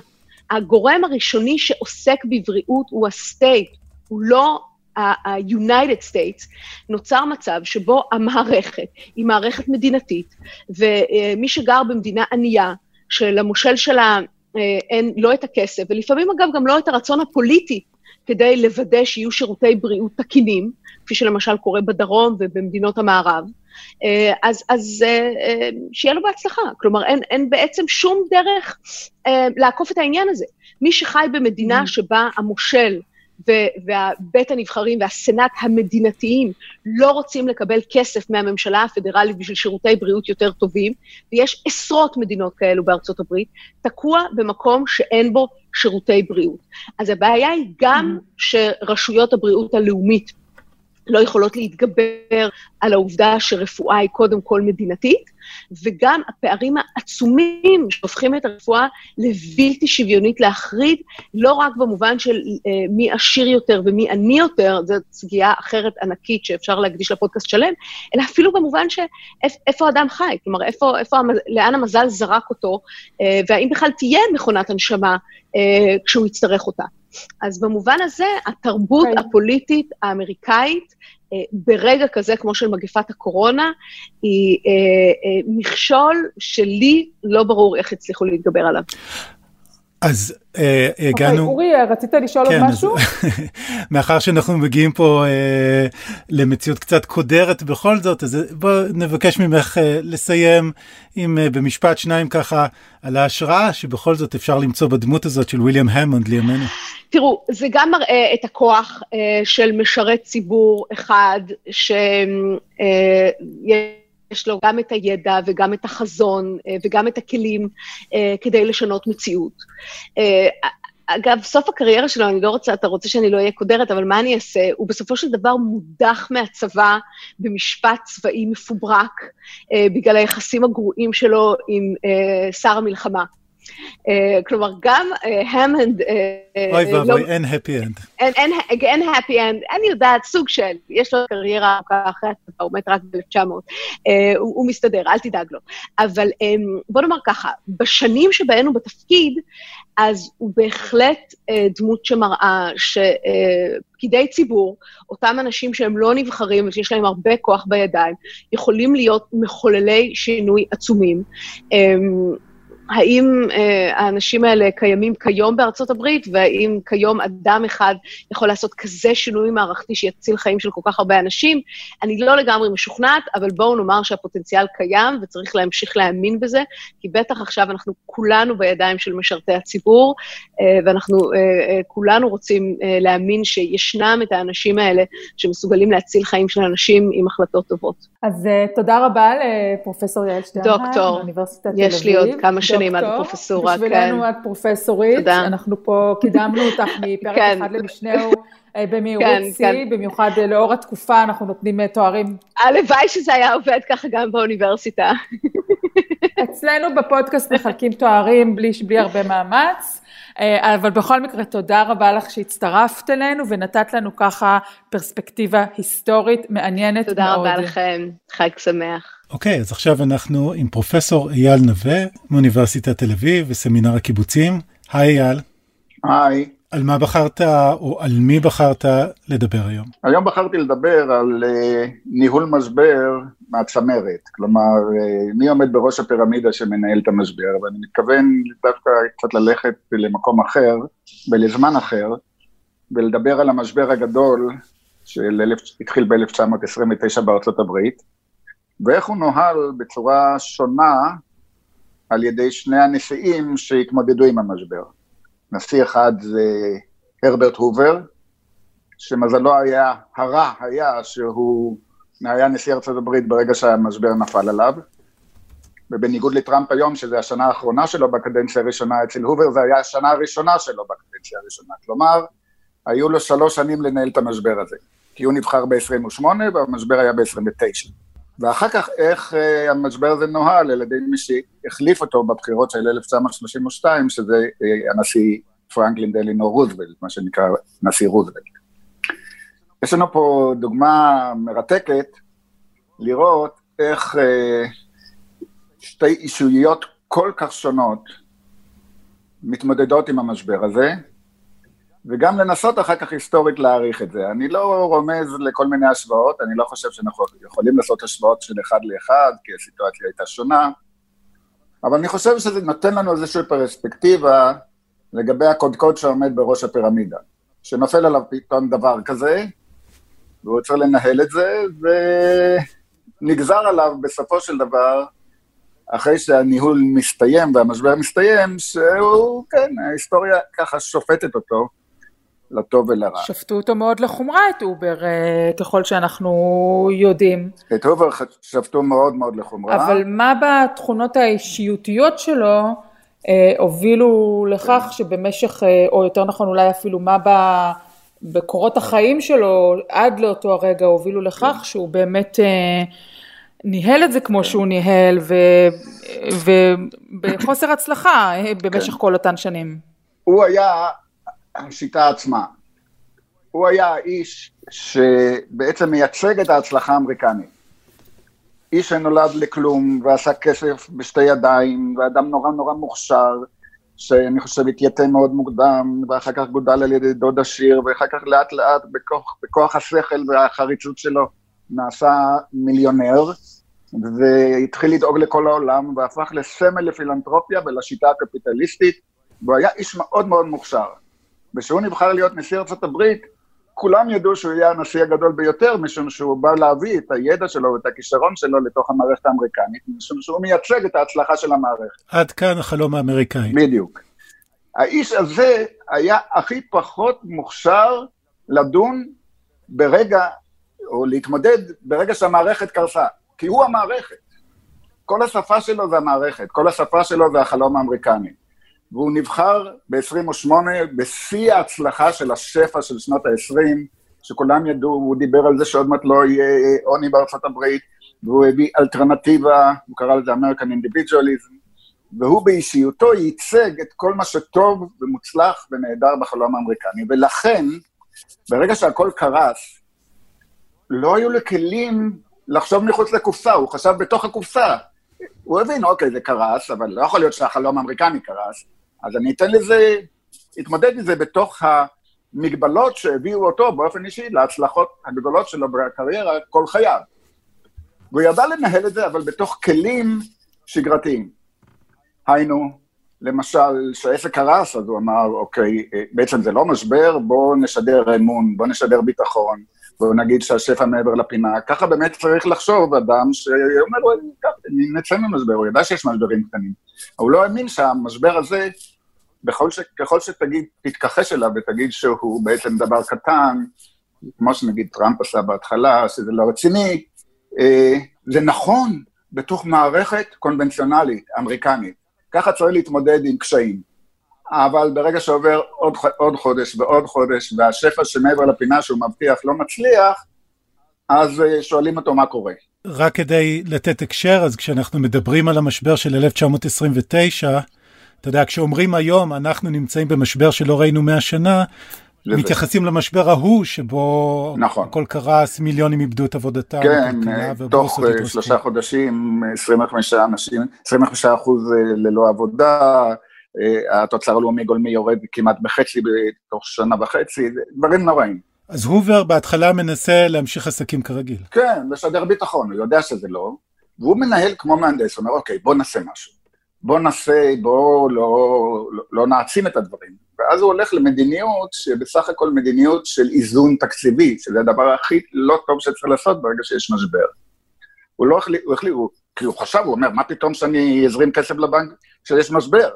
הגורם הראשוני שעוסק בבריאות הוא הסטייט, הוא לא ה-United States. נוצר מצב שבו המערכת היא מערכת מדינתית, ומי שגר במדינה ענייה, שלמושל שלה אין לא את הכסף, ולפעמים אגב גם לא את הרצון הפוליטי, כדי לוודא שיהיו שירותי בריאות תקינים, כפי שלמשל קורה בדרום ובמדינות המערב, אז שיהיה לו בהצלחה. כלומר, אין בעצם שום דרך לעקוף את העניין הזה. מי שחי במדינה שבה המושל ובית הנבחרים והסנאט המדינתיים לא רוצים לקבל כסף מהממשלה הפדרלית בשביל שירותי בריאות יותר טובים, ויש עשרות מדינות כאלו בארצות הברית, תקוע במקום שאין בו שירותי בריאות. אז הבעיה היא גם שרשויות הבריאות הלאומית לא יכולות להתגבר על העובדה שרפואה היא קודם כל מדינתית, וגם הפערים העצומים שהופכים את הרפואה לבלתי שוויונית להחריד, לא רק במובן של מי עשיר יותר ומי עני יותר, זו סוגיה אחרת ענקית שאפשר להקדיש לפודקאסט שלם, אלא אפילו במובן שאיפה אדם חי, כלומר, לאן המזל זרק אותו, והאם בכלל תהיה מכונת הנשמה כשהוא יצטרך אותה. אז במובן הזה, התרבות הפוליטית האמריקאית, ברגע כזה כמו של מגפת הקורונה, היא מכשול שלי לא ברור איך הצליחו להתגבר עליו. אז הגענו... אורי, רצית לשאול עוד משהו? מאחר שאנחנו מגיעים פה למציאות קצת קודרת בכל זאת, אז בואו נבקש ממך לסיים במשפט שניים ככה על ההשראה, שבכל זאת אפשר למצוא בדמות הזאת של וויליאם המונד לימינו. תראו, זה גם מראה את הכוח של משרת ציבור אחד, יש לו גם את הידע וגם את החזון וגם את הכלים כדי לשנות מציאות. אגב, סוף הקריירה שלו, אתה רוצה שאני לא אהיה קודרת, אבל מה אני אעשה? הוא בסופו של דבר מודח מהצבא במשפט צבאי מפוברק, בגלל היחסים הגרועים שלו עם שר המלחמה. כלומר, גם המנד... אוי ואבוי, אין happy end. אין happy end, אני יודעת, סוג של, יש לו קריירה אחרי הצבא, הוא מת רק ב-1900, הוא מסתדר, אל תדאג לו. אבל בוא נאמר ככה, בשנים שבהן הוא בתפקיד, אז הוא בהחלט דמות שמראה שפקידי ציבור, אותם אנשים שהם לא נבחרים ושיש להם הרבה כוח בידיים, יכולים להיות מחוללי שינוי עצומים. האם האנשים האלה קיימים כיום בארצות הברית, והאם כיום אדם אחד יכול לעשות כזה שינוי מערכתי שיציל חיים של כל כך הרבה אנשים? אני לא לגמרי משוכנעת, אבל בואו נאמר שהפוטנציאל קיים, וצריך להמשיך להאמין בזה, כי בטח עכשיו אנחנו כולנו בידיים של משרתי הציבור, ואנחנו כולנו רוצים להאמין שישנם את האנשים האלה, שמסוגלים להציל חיים של אנשים עם החלטות טובות. אז תודה רבה לפרופסור יעל שטרנהל, מאוניברסיטת תל אביב. יש לי עוד כמה שנים. עד הפרופסורה, כן. בשבילנו עד פרופסורית, תודה. אנחנו פה קידמנו אותך מפרק כן. אחד למשנהו במהירות C, כן, כן. במיוחד לאור התקופה אנחנו נותנים תוארים. הלוואי שזה היה עובד ככה גם באוניברסיטה. אצלנו בפודקאסט מחלקים תוארים בלי הרבה מאמץ, אבל בכל מקרה תודה רבה לך שהצטרפת אלינו ונתת לנו ככה פרספקטיבה היסטורית מעניינת מאוד. תודה רבה לכם, חג שמח. אוקיי, אז עכשיו אנחנו עם פרופסור אייל נווה, מאוניברסיטת תל אביב וסמינר הקיבוצים. היי אייל. היי. על מה בחרת או על מי בחרת לדבר היום? היום בחרתי לדבר על ניהול משבר מהצמרת, כלומר, מי עומד בראש הפירמידה שמנהל את המשבר, ואני מתכוון דווקא קצת ללכת למקום אחר ולזמן אחר, ולדבר על המשבר הגדול שהתחיל ב-1929 בארצות הברית, ואיך הוא נוהל בצורה שונה על ידי שני הנשיאים שהתמודדו עם המשבר. נשיא אחד זה הרברט הובר, שמזלו היה, הרע היה שהוא היה נשיא ארצות הברית ברגע שהמשבר נפל עליו, ובניגוד לטראמפ היום, שזו השנה האחרונה שלו בקדנציה הראשונה, אצל הובר זה היה השנה הראשונה שלו בקדנציה הראשונה, כלומר, היו לו 3 שנים לנהל את המשבר הזה, כי הוא נבחר ב-28 והמשבר היה ב-29. ואחר כך איך המשבר הזה נוהל על ידי מי שהחליף אותו בבחירות של 1932, שזה הנשיא פרנקלין דלינו רוזוולט, מה שנקרא נשיא רוזוולט. יש לנו פה דוגמה מרתקת לראות איך שתי אישויות כל כך שונות מתמודדות עם המשבר הזה, וגם לנסות אחר כך היסטורית להעריך את זה. אני לא רומז לכל מיני השוואות, אני לא חושב שאנחנו יכולים לעשות השוואות של אחד לאחד, כי הסיטואציה הייתה שונה, אבל אני חושב שזה נותן לנו איזושהי פרספקטיבה לגבי הקודקוד שעומד בראש הפירמידה, שנופל עליו פתאום דבר כזה, והוא צריך לנהל את זה, ונגזר עליו בסופו של דבר, אחרי שהניהול מסתיים והמשבר מסתיים, שהוא, כן, ההיסטוריה ככה שופטת אותו, לטוב ולרע. שפטו אותו מאוד לחומרה את הובר, ככל שאנחנו יודעים. את הובר שפטו מאוד מאוד לחומרה. אבל מה בתכונות האישיותיות שלו הובילו לכך שבמשך, או יותר נכון אולי אפילו מה בקורות החיים שלו עד לאותו הרגע הובילו לכך שהוא באמת ניהל את זה כמו שהוא ניהל ובחוסר הצלחה במשך כל אותן שנים? הוא היה השיטה עצמה. הוא היה האיש שבעצם מייצג את ההצלחה האמריקנית. איש שנולד לכלום ועשה כסף בשתי ידיים, ואדם נורא נורא מוכשר, שאני חושב התייתם מאוד מוקדם, ואחר כך גודל על ידי דוד עשיר, ואחר כך לאט לאט בכוח השכל והחריצות שלו, נעשה מיליונר, והתחיל לדאוג לכל העולם, והפך לסמל לפילנטרופיה ולשיטה הקפיטליסטית, והוא היה איש מאוד מאוד מוכשר. ושהוא נבחר להיות נשיא ארצות הברית, כולם ידעו שהוא יהיה הנשיא הגדול ביותר, משום שהוא בא להביא את הידע שלו ואת הכישרון שלו לתוך המערכת האמריקנית, משום שהוא מייצג את ההצלחה של המערכת. עד כאן החלום האמריקאי. בדיוק. האיש הזה היה הכי פחות מוכשר לדון ברגע, או להתמודד ברגע שהמערכת קרסה, כי הוא המערכת. כל השפה שלו זה המערכת, כל השפה שלו זה החלום האמריקני. והוא נבחר ב-28 בשיא ההצלחה של השפע של שנות ה-20, שכולם ידעו, הוא דיבר על זה שעוד מעט לא יהיה עוני בארצות הברית, והוא הביא אלטרנטיבה, הוא קרא לזה American Individualism, והוא באישיותו ייצג את כל מה שטוב ומוצלח ונהדר בחלום האמריקני, ולכן, ברגע שהכל קרס, לא היו לו כלים לחשוב מחוץ לקופסה, הוא חשב בתוך הקופסה. הוא הבין, אוקיי, זה קרס, אבל לא יכול להיות שהחלום האמריקני קרס, אז אני אתן לזה, התמודד לזה בתוך המגבלות שהביאו אותו באופן אישי, להצלחות הגדולות שלו בקריירה כל חייו. והוא ידע לנהל את זה, אבל בתוך כלים שגרתיים. היינו, למשל, שהעסק קרס, אז הוא אמר, אוקיי, בעצם זה לא משבר, בואו נשדר אמון, בואו נשדר ביטחון, בואו נגיד שהשפע מעבר לפינה. ככה באמת צריך לחשוב אדם שאומר, נצא ממשבר, הוא ידע שיש משברים קטנים. הוא לא האמין שהמשבר הזה, ככל שתגיד, תתכחש אליו ותגיד שהוא בעצם דבר קטן, כמו שנגיד טראמפ עשה בהתחלה, שזה לא רציני, זה נכון בתוך מערכת קונבנציונלית, אמריקנית. ככה צריך להתמודד עם קשיים. אבל ברגע שעובר עוד חודש ועוד חודש, והשפע שמעבר לפינה שהוא מבטיח לא מצליח, אז שואלים אותו מה קורה. רק כדי לתת הקשר, אז כשאנחנו מדברים על המשבר של 1929, אתה יודע, כשאומרים היום אנחנו נמצאים במשבר שלא ראינו 100 שנה, מתייחסים למשבר ההוא שבו הכל קרס, מיליונים איבדו את עבודתם. כן, תוך 3 חודשים, 25% ללא עבודה, התוצר הלאומי גולמי יורד כמעט בחצי בתוך 1.5 שנה, דברים נוראים. אז הובר בהתחלה מנסה להמשיך עסקים כרגיל. כן, לשדר ביטחון, הוא יודע שזה לא, והוא מנהל כמו מהנדס, הוא אומר, אוקיי, בוא נעשה משהו. בוא לא נעצים את הדברים. ואז הוא הולך למדיניות שבסך הכל מדיניות של איזון תקציבי, שזה הדבר הכי לא טוב שצריך לעשות ברגע שיש משבר. הוא לא החליט, הוא חשב, הוא אומר, מה פתאום שאני אזרים כסף לבנק כשיש משבר?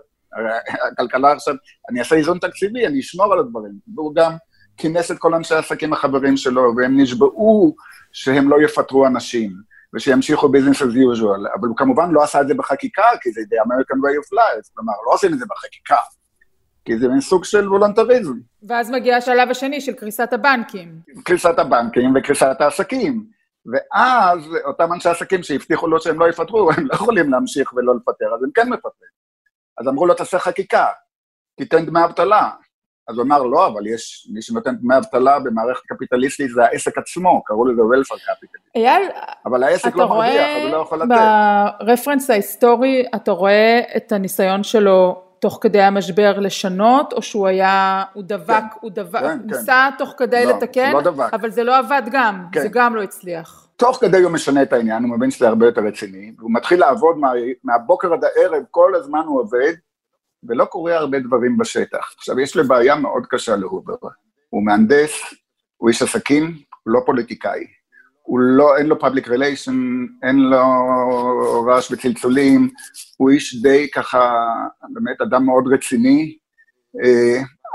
הכלכלה עכשיו, אני אעשה איזון תקציבי, אני אשמור על הדברים. והוא גם כינס את כל אנשי העסקים החברים שלו, והם נשבעו שהם לא יפטרו אנשים. ושימשיכו business as usual, אבל הוא כמובן לא עשה את זה בחקיקה, כי זה the American way of life, כלומר, לא עושים את זה בחקיקה, כי זה מסוג של וולונטריזם. ואז מגיע השלב השני של קריסת הבנקים. קריסת הבנקים וקריסת העסקים, ואז אותם אנשי עסקים שהבטיחו לו שהם לא יפטרו, הם לא יכולים להמשיך ולא לפטר, אז הם כן מפטרים. אז אמרו לו, תעשה חקיקה, תיתן דמי אבטלה. אז הוא אמר, לא, אבל יש מי שנותן דמי אבטלה במערכת קפיטליסטית, זה העסק עצמו, קראו לזה welfare capital. אייל, אבל העסק לא מרוויח, אז הוא לא יכול לתת. ברפרנס ההיסטורי, אתה רואה את הניסיון שלו תוך כדי המשבר לשנות, או שהוא היה, הוא דבק, ניסה תוך כדי לתקן, אבל זה לא עבד גם, זה גם לא הצליח. תוך כדי הוא משנה את העניין, הוא מבין שזה הרבה יותר רציני, והוא מתחיל לעבוד מהבוקר עד הערב, כל הזמן הוא עובד, ולא קורה הרבה דברים בשטח. עכשיו, יש לו בעיה מאוד קשה להובר. הוא מהנדס, הוא איש עסקים, הוא לא פוליטיקאי. אין לו public relation, אין לו רעש וצלצולים, הוא איש די ככה, באמת אדם מאוד רציני,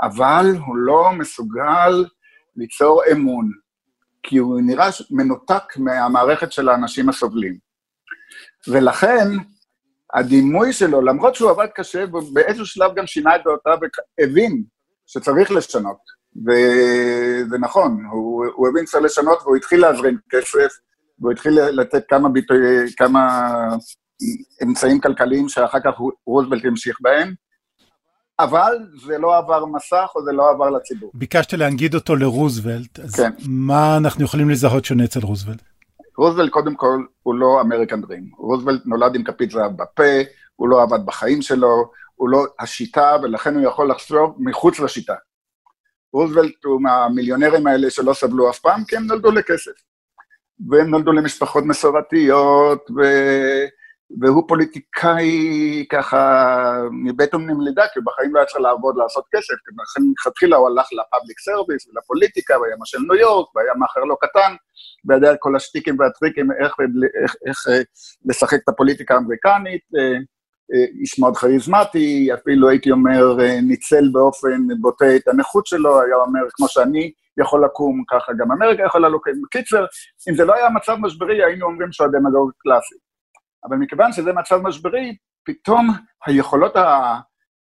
אבל הוא לא מסוגל ליצור אמון, כי הוא נראה מנותק מהמערכת של האנשים הסובלים. ולכן, הדימוי שלו, למרות שהוא עבד קשה, באיזשהו שלב גם שינה את דעותיו והבין שצריך לשנות, וזה נכון, הוא הבין שצריך לשנות, והוא התחיל להזרים כסף, והוא התחיל לתת כמה אמצעים כלכליים שאחר כך רוזוולט המשיך בהם, אבל זה לא עבר מסך או זה לא עבר לציבור. ביקשת להנגיד אותו לרוזוולט, אז כן. מה אנחנו יכולים לזהות שונה אצל רוזוולט? רוזוולט קודם כל הוא לא אמריקן דרים, רוזוולט נולד עם כפית זהב בפה, הוא לא עבד בחיים שלו, הוא לא השיטה ולכן הוא יכול לחשוב מחוץ לשיטה. רוזוולט הוא מהמיליונרים האלה שלא סבלו אף פעם כי הם נולדו לכסף, והם נולדו למשפחות מסורתיות, והוא פוליטיקאי ככה מבית ומנמלידה, כי בחיים לא היה צריך לעבוד לעשות כסף, ולכן התחילה הוא הלך לפאבליק סרוויס ולפוליטיקה, והיה משל ניו יורק, והיה מאחר לא קטן, וידע כל השטיקים והטריקים, איך לשחק את הפוליטיקה האמריקנית, איש מאוד חריזמטי, אפילו הייתי אומר, ניצל באופן בוטה את הנכות שלו, היה אומר, כמו שאני יכול לקום, ככה גם אמריקה יכולה לקום. בקיצר, אם זה לא היה מצב משברי, היינו אומרים שהוא דמגוג קלאסי. אבל מכיוון שזה מצב משברי, פתאום היכולות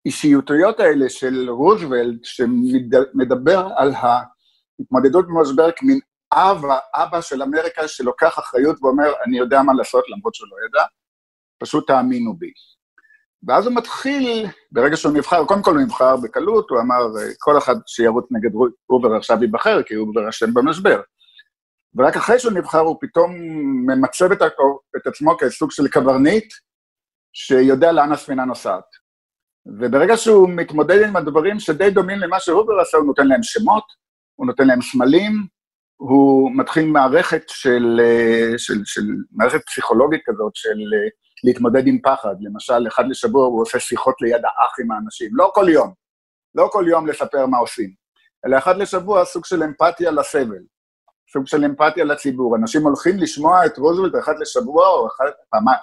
האישיותיות האלה של רוזוולט, שמדבר על ההתמודדות במשבר כמין אבא של אמריקה שלוקח אחריות ואומר, אני יודע מה לעשות למרות שלא ידע, פשוט תאמינו בי. ואז הוא מתחיל, ברגע שהוא נבחר, קודם כל הוא נבחר בקלות, הוא אמר, כל אחד שירות נגד הובר עכשיו ייבחר, כי הובר אשם במשבר. ורק אחרי שהוא נבחר, הוא פתאום ממצב את עצמו כסוג של קברנית, שיודע לאן הספינה נוסעת. וברגע שהוא מתמודד עם הדברים שדי דומים למה שהובר עשה, הוא נותן להם שמות, הוא נותן להם סמלים, הוא מתחיל מערכת פסיכולוגית כזאת, של להתמודד עם פחד. למשל, אחד לשבוע הוא עושה שיחות ליד האח עם האנשים. לא כל יום. לא כל יום לספר מה עושים. אלא אחד לשבוע סוג של אמפתיה לסבל. סוג של אמפתיה לציבור. אנשים הולכים לשמוע את רוזוולט אחד לשבוע, או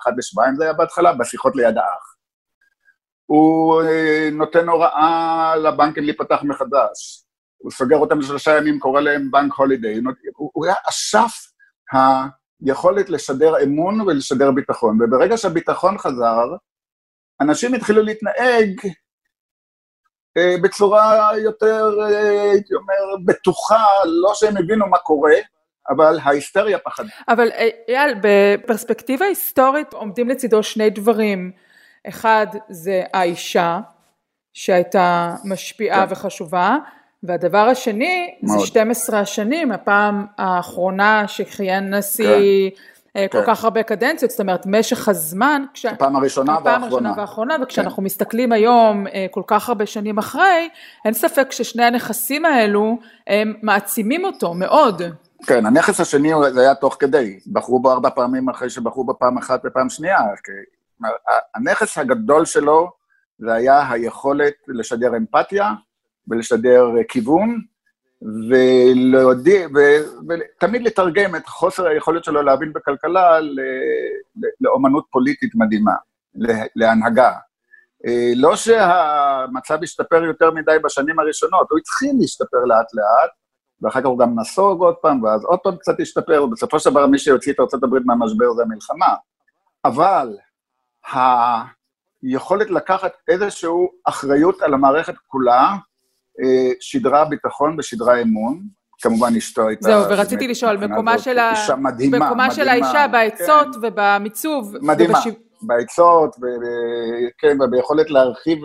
אחד לשבועיים זה היה בהתחלה, בשיחות ליד האח. הוא נותן הוראה לבנקים להיפתח מחדש. הוא סוגר אותם לשלושה ימים, קורא להם בנק הולידיי. הוא היה אשף היכולת לשדר אמון ולשדר ביטחון. וברגע שהביטחון חזר, אנשים התחילו להתנהג בצורה יותר, הייתי אומר, בטוחה, לא שהם הבינו מה קורה, אבל ההיסטריה פחדה. אבל אייל, בפרספקטיבה היסטורית עומדים לצידו שני דברים. אחד זה האישה, שהייתה משפיעה וחשובה, והדבר השני מאוד. זה 12 השנים, הפעם האחרונה שחיין נשיא כל כך הרבה קדנציות, זאת אומרת, משך הזמן, הפעם הראשונה והאחרונה, וכשאנחנו מסתכלים היום כל כך הרבה שנים אחרי, אין ספק ששני הנכסים האלו, הם מעצימים אותו מאוד. כן, הנכס השני זה היה תוך כדי, בחרו בו 4 פעמים אחרי שבחרו בו פעם אחת ופעם שנייה, הנכס הגדול שלו זה היה היכולת לשדר אמפתיה, ולשדר כיוון, ותמיד לתרגם את חוסר היכולת שלו להבין בכלכלה לאומנות פוליטית מדהימה, להנהגה. לא שהמצב השתפר יותר מדי בשנים הראשונות, הוא התחיל להשתפר לאט לאט, ואחר כך הוא גם נסוג עוד פעם, ואז עוד פעם קצת השתפר, ובסופו של דבר מי שיוציא את ארצות הברית מהמשבר זה המלחמה. אבל היכולת לקחת איזשהו אחריות על המערכת כולה, שדרה ביטחון ושדרה אמון, כמובן אשתו הייתה... זהו, ורציתי לשאול, מקומה של האישה בעצות ובמיצוב... מדהימה, בעצות, וביכולת להרחיב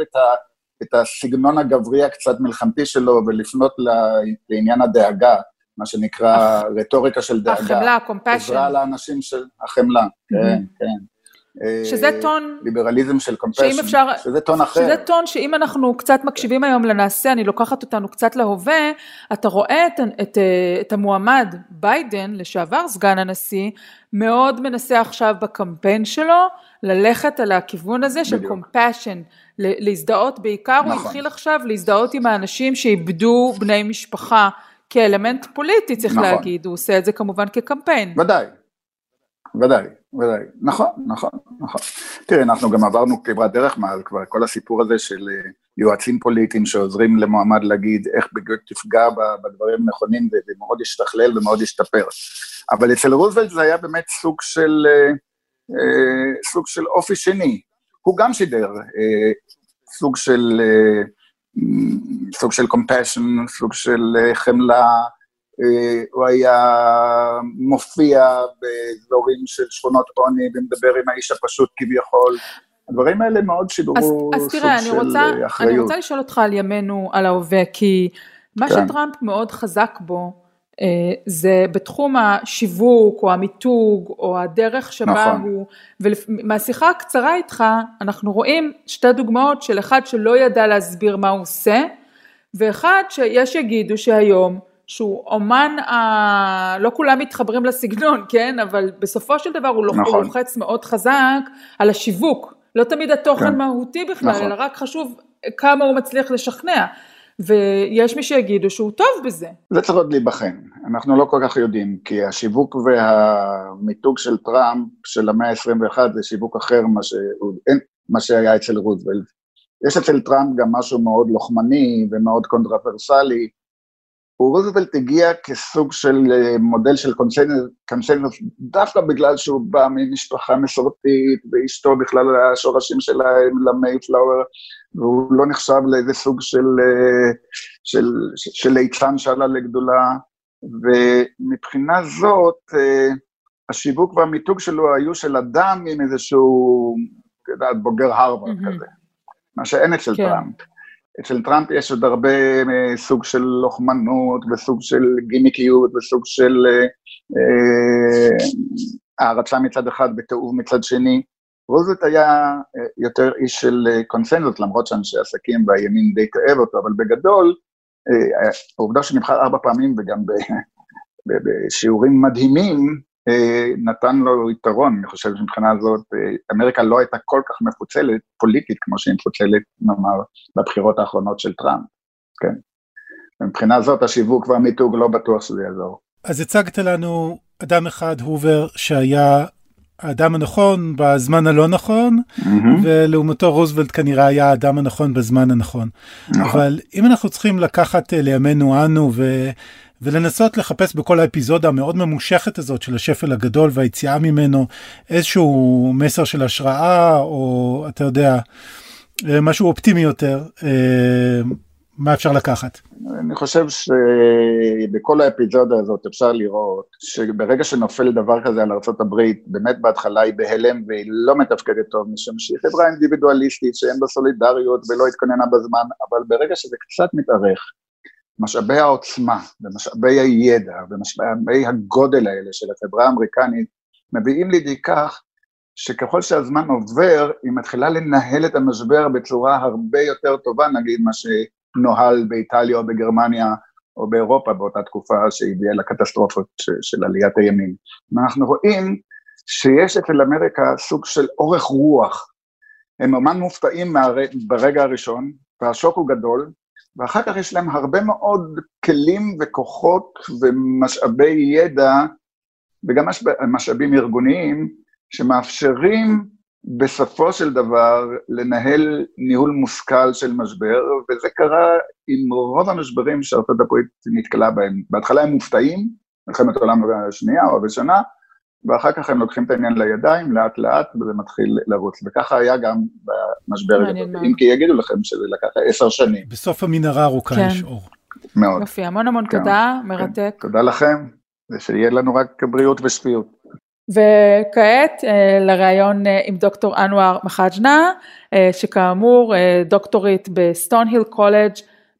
את הסגנון הגברי הקצת מלחמתי שלו, ולפנות לעניין הדאגה, מה שנקרא רטוריקה של דאגה. החמלה, קומפשן. עזרה לאנשים של החמלה, כן, כן. שזה טון, ליברליזם של קומפשן, שזה טון אחר. שזה טון שאם אנחנו קצת מקשיבים היום לנעשה, אני לוקחת אותנו קצת להווה, אתה רואה את המועמד ביידן, לשעבר סגן הנשיא, מאוד מנסה עכשיו בקמפיין שלו, ללכת על הכיוון הזה של קומפשן, להזדהות בעיקר, הוא התחיל עכשיו להזדהות עם האנשים שאיבדו בני משפחה, כאלמנט פוליטי צריך להגיד, הוא עושה את זה כמובן כקמפיין. ודאי. ודאי, ודאי, נכון, נכון, נכון. תראי, אנחנו גם עברנו כברת דרך מעל כבר, כל הסיפור הזה של יועצים פוליטיים שעוזרים למועמד להגיד איך בדיוק תפגע בדברים נכונים, וזה מאוד השתכלל ומאוד השתפר. אבל אצל רוזוולט זה היה באמת סוג של אופי שני. הוא גם שידר סוג של compassion, סוג של חמלה, הוא היה מופיע באזורים של שכונות עוני, ומדבר עם האיש הפשוט כביכול. הדברים האלה מאוד שידרו סוג של אחריות. אז תראה, אני רוצה לשאול אותך על ימינו, על ההווה, כי מה שטראמפ מאוד חזק בו, זה בתחום השיווק, או המיתוג, או הדרך שבה הוא, ומהשיחה הקצרה איתך, אנחנו רואים שתי דוגמאות של אחד שלא ידע להסביר מה הוא עושה, ואחד שיש יגידו שהיום, שהוא אומן, לא כולם מתחברים לסגנון, כן? אבל בסופו של דבר הוא לוחץ מאוד חזק על השיווק. לא תמיד התוכן מהותי בכלל, אלא רק חשוב כמה הוא מצליח לשכנע. ויש מי שיגידו שהוא טוב בזה. זה צריך עוד להיבחן. אנחנו לא כל כך יודעים, כי השיווק והמיתוג של טראמפ של המאה ה-21 זה שיווק אחר מה שהיה אצל רוזוולט. יש אצל טראמפ גם משהו מאוד לוחמני ומאוד קונטרפרסלי, ורוזוולט הגיע כסוג של מודל של קונצנזוס, דווקא בגלל שהוא בא ממשפחה מסורתית, ואשתו בכלל השורשים שלהם למייפלאואר, והוא לא נחשב לאיזה סוג של ליצן שעלה לגדולה, ומבחינה זאת, השיווק והמיתוג שלו היו של אדם עם איזשהו בוגר הרווארד כזה, מה שאין אצל טראמפ. אצל טראמפ יש עוד הרבה סוג של לוחמנות, וסוג של גימיקיות, וסוג של הערצה מצד אחד, בתיאור מצד שני. רוזוולט היה יותר איש של קונצנזוס, למרות שאנשי עסקים והימין די תאהב אותו, אבל בגדול, העובדה שנבחר 4 פעמים, וגם בשיעורים מדהימים, נתן לו יתרון, אני חושב שמבחינה הזאת, אמריקה לא הייתה כל כך מפוצלת, פוליטית כמו שהיא מפוצלת, נאמר, בבחירות האחרונות של טראמפ, כן. מבחינה זאת, השיווק והמיתוג לא בטוח שזה יעזור. אז הצגת לנו אדם אחד, הובר, שהיה האדם הנכון בזמן הלא נכון, ולעומתו רוזוולט כנראה היה האדם הנכון בזמן הנכון. אבל אם אנחנו צריכים לקחת לימינו אנו ולנסות לחפש בכל האפיזודה המאוד ממושכת הזאת של השפל הגדול והיציאה ממנו, איזשהו מסר של השראה, או אתה יודע, משהו אופטימי יותר, מה אפשר לקחת? אני חושב שבכל האפיזודה הזאת אפשר לראות שברגע שנופל דבר כזה על ארצות הברית, באמת בהתחלה היא בהלם והיא לא מתפקדת טוב, משום שהיא חברה אינדיבידואליסטית שאין בה סולידריות ולא התכוננה בזמן, אבל ברגע שזה קצת מתארך, משאבי העוצמה ומשאבי הידע ומשאבי הגודל האלה של החברה האמריקנית מביאים לידי כך שככל שהזמן עובר היא מתחילה לנהל את המשבר בצורה הרבה יותר טובה, נגיד מה שנוהל באיטליה או בגרמניה או באירופה באותה תקופה שהביאה לקטסטרופות של עליית הימין. אנחנו רואים שיש אצל אמריקה סוג של אורך רוח, הם ממש מופתעים ברגע הראשון והשוק הוא גדול, ואחר כך יש להם הרבה מאוד כלים וכוחות ומשאבי ידע, וגם משאבים ארגוניים, שמאפשרים בסופו של דבר לנהל ניהול מושכל של משבר, וזה קרה עם רוב המשברים שארצות הברית נתקלה בהם. בהתחלה הם מופתעים, מלחמת העולם השנייה או בשנה, ואחר כך הם לוקחים את העניין לידיים, לאט לאט, וזה מתחיל לרוץ. וככה היה גם במשבר הגדול. אם כי יגידו לכם שזה לקח 10 שנים. בסוף המנהרה ארוכה יש אור. מאוד. יופי, המון המון תודה, מרתק. תודה לכם, ושיהיה לנו רק בריאות ושפיות. וכעת לראיון עם דוקטור אנואר מחאג'נה, שכאמור דוקטורית בסטונהיל קולג'